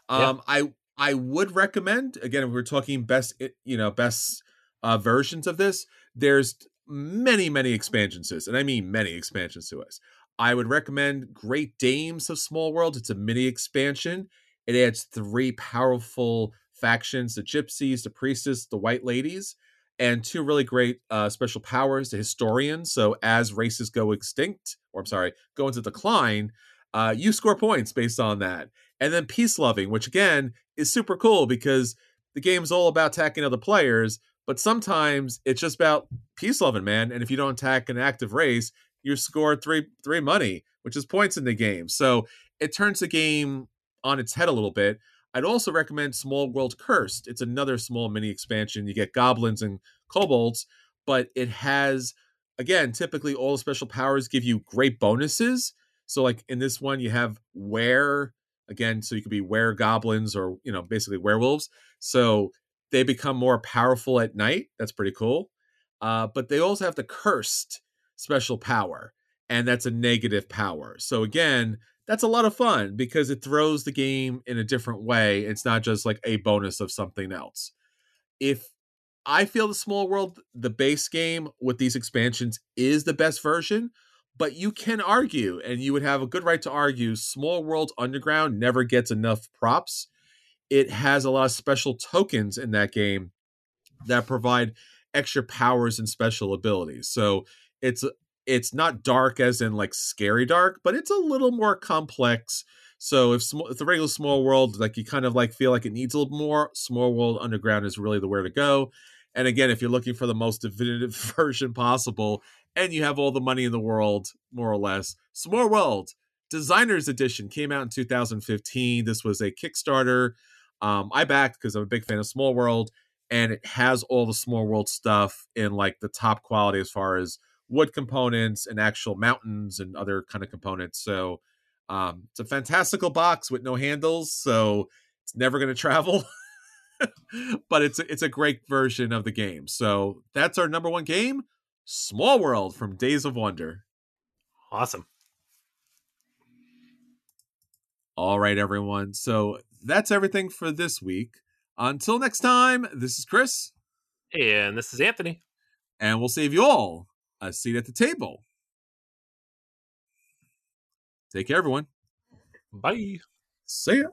Um, yeah. I I would recommend, again, if we're talking best, you know, best uh, versions of this, there's many, many expansions to this, and I mean many expansions to us. I would recommend Great Dames of Small World. It's a mini expansion. It adds three powerful factions, the Gypsies, the Priestess, the White Ladies, and two really great uh, special powers, the Historians. So as races go extinct, or I'm sorry, go into decline, uh, you score points based on that. And then Peace Loving, which again is super cool because the game's all about attacking other players, but sometimes it's just about peace loving, man. And if you don't attack an active race, you score three three money, which is points in the game. So it turns the game on its head a little bit. I'd also recommend Small World Cursed. It's another small mini expansion. You get goblins and kobolds, but it has, again, typically all the special powers give you great bonuses. So like in this one, you have were, again, so you could be were goblins or, you know, basically werewolves. So they become more powerful at night. That's pretty cool. Uh, but they also have the cursed special power, and that's a negative power. So again, that's a lot of fun because it throws the game in a different way. It's not just like a bonus of something else. If I feel the Small World, the base game with these expansions is the best version, but you can argue, and you would have a good right to argue, Small World Underground never gets enough props. It has a lot of special tokens in that game that provide extra powers and special abilities. So it's It's not dark as in like scary dark, but it's a little more complex. So if, sm- if the regular Small World, like you kind of like feel like it needs a little more, Small World Underground is really the where to go. And again, if you're looking for the most definitive version possible and you have all the money in the world, more or less, Small World Designer's Edition came out in two thousand fifteen. This was a Kickstarter. Um, I backed because I'm a big fan of Small World, and it has all the Small World stuff in like the top quality as far as wood components and actual mountains and other kind of components. So um, it's a fantastical box with no handles, so it's never going to travel. But it's a, it's a great version of the game. So that's our number one game, Small World from Days of Wonder. Awesome. All right, everyone. So that's everything for this week. Until next time, this is Chris. And this is Anthony. And we'll save you all a seat at the table. Take care, everyone. Bye. See ya.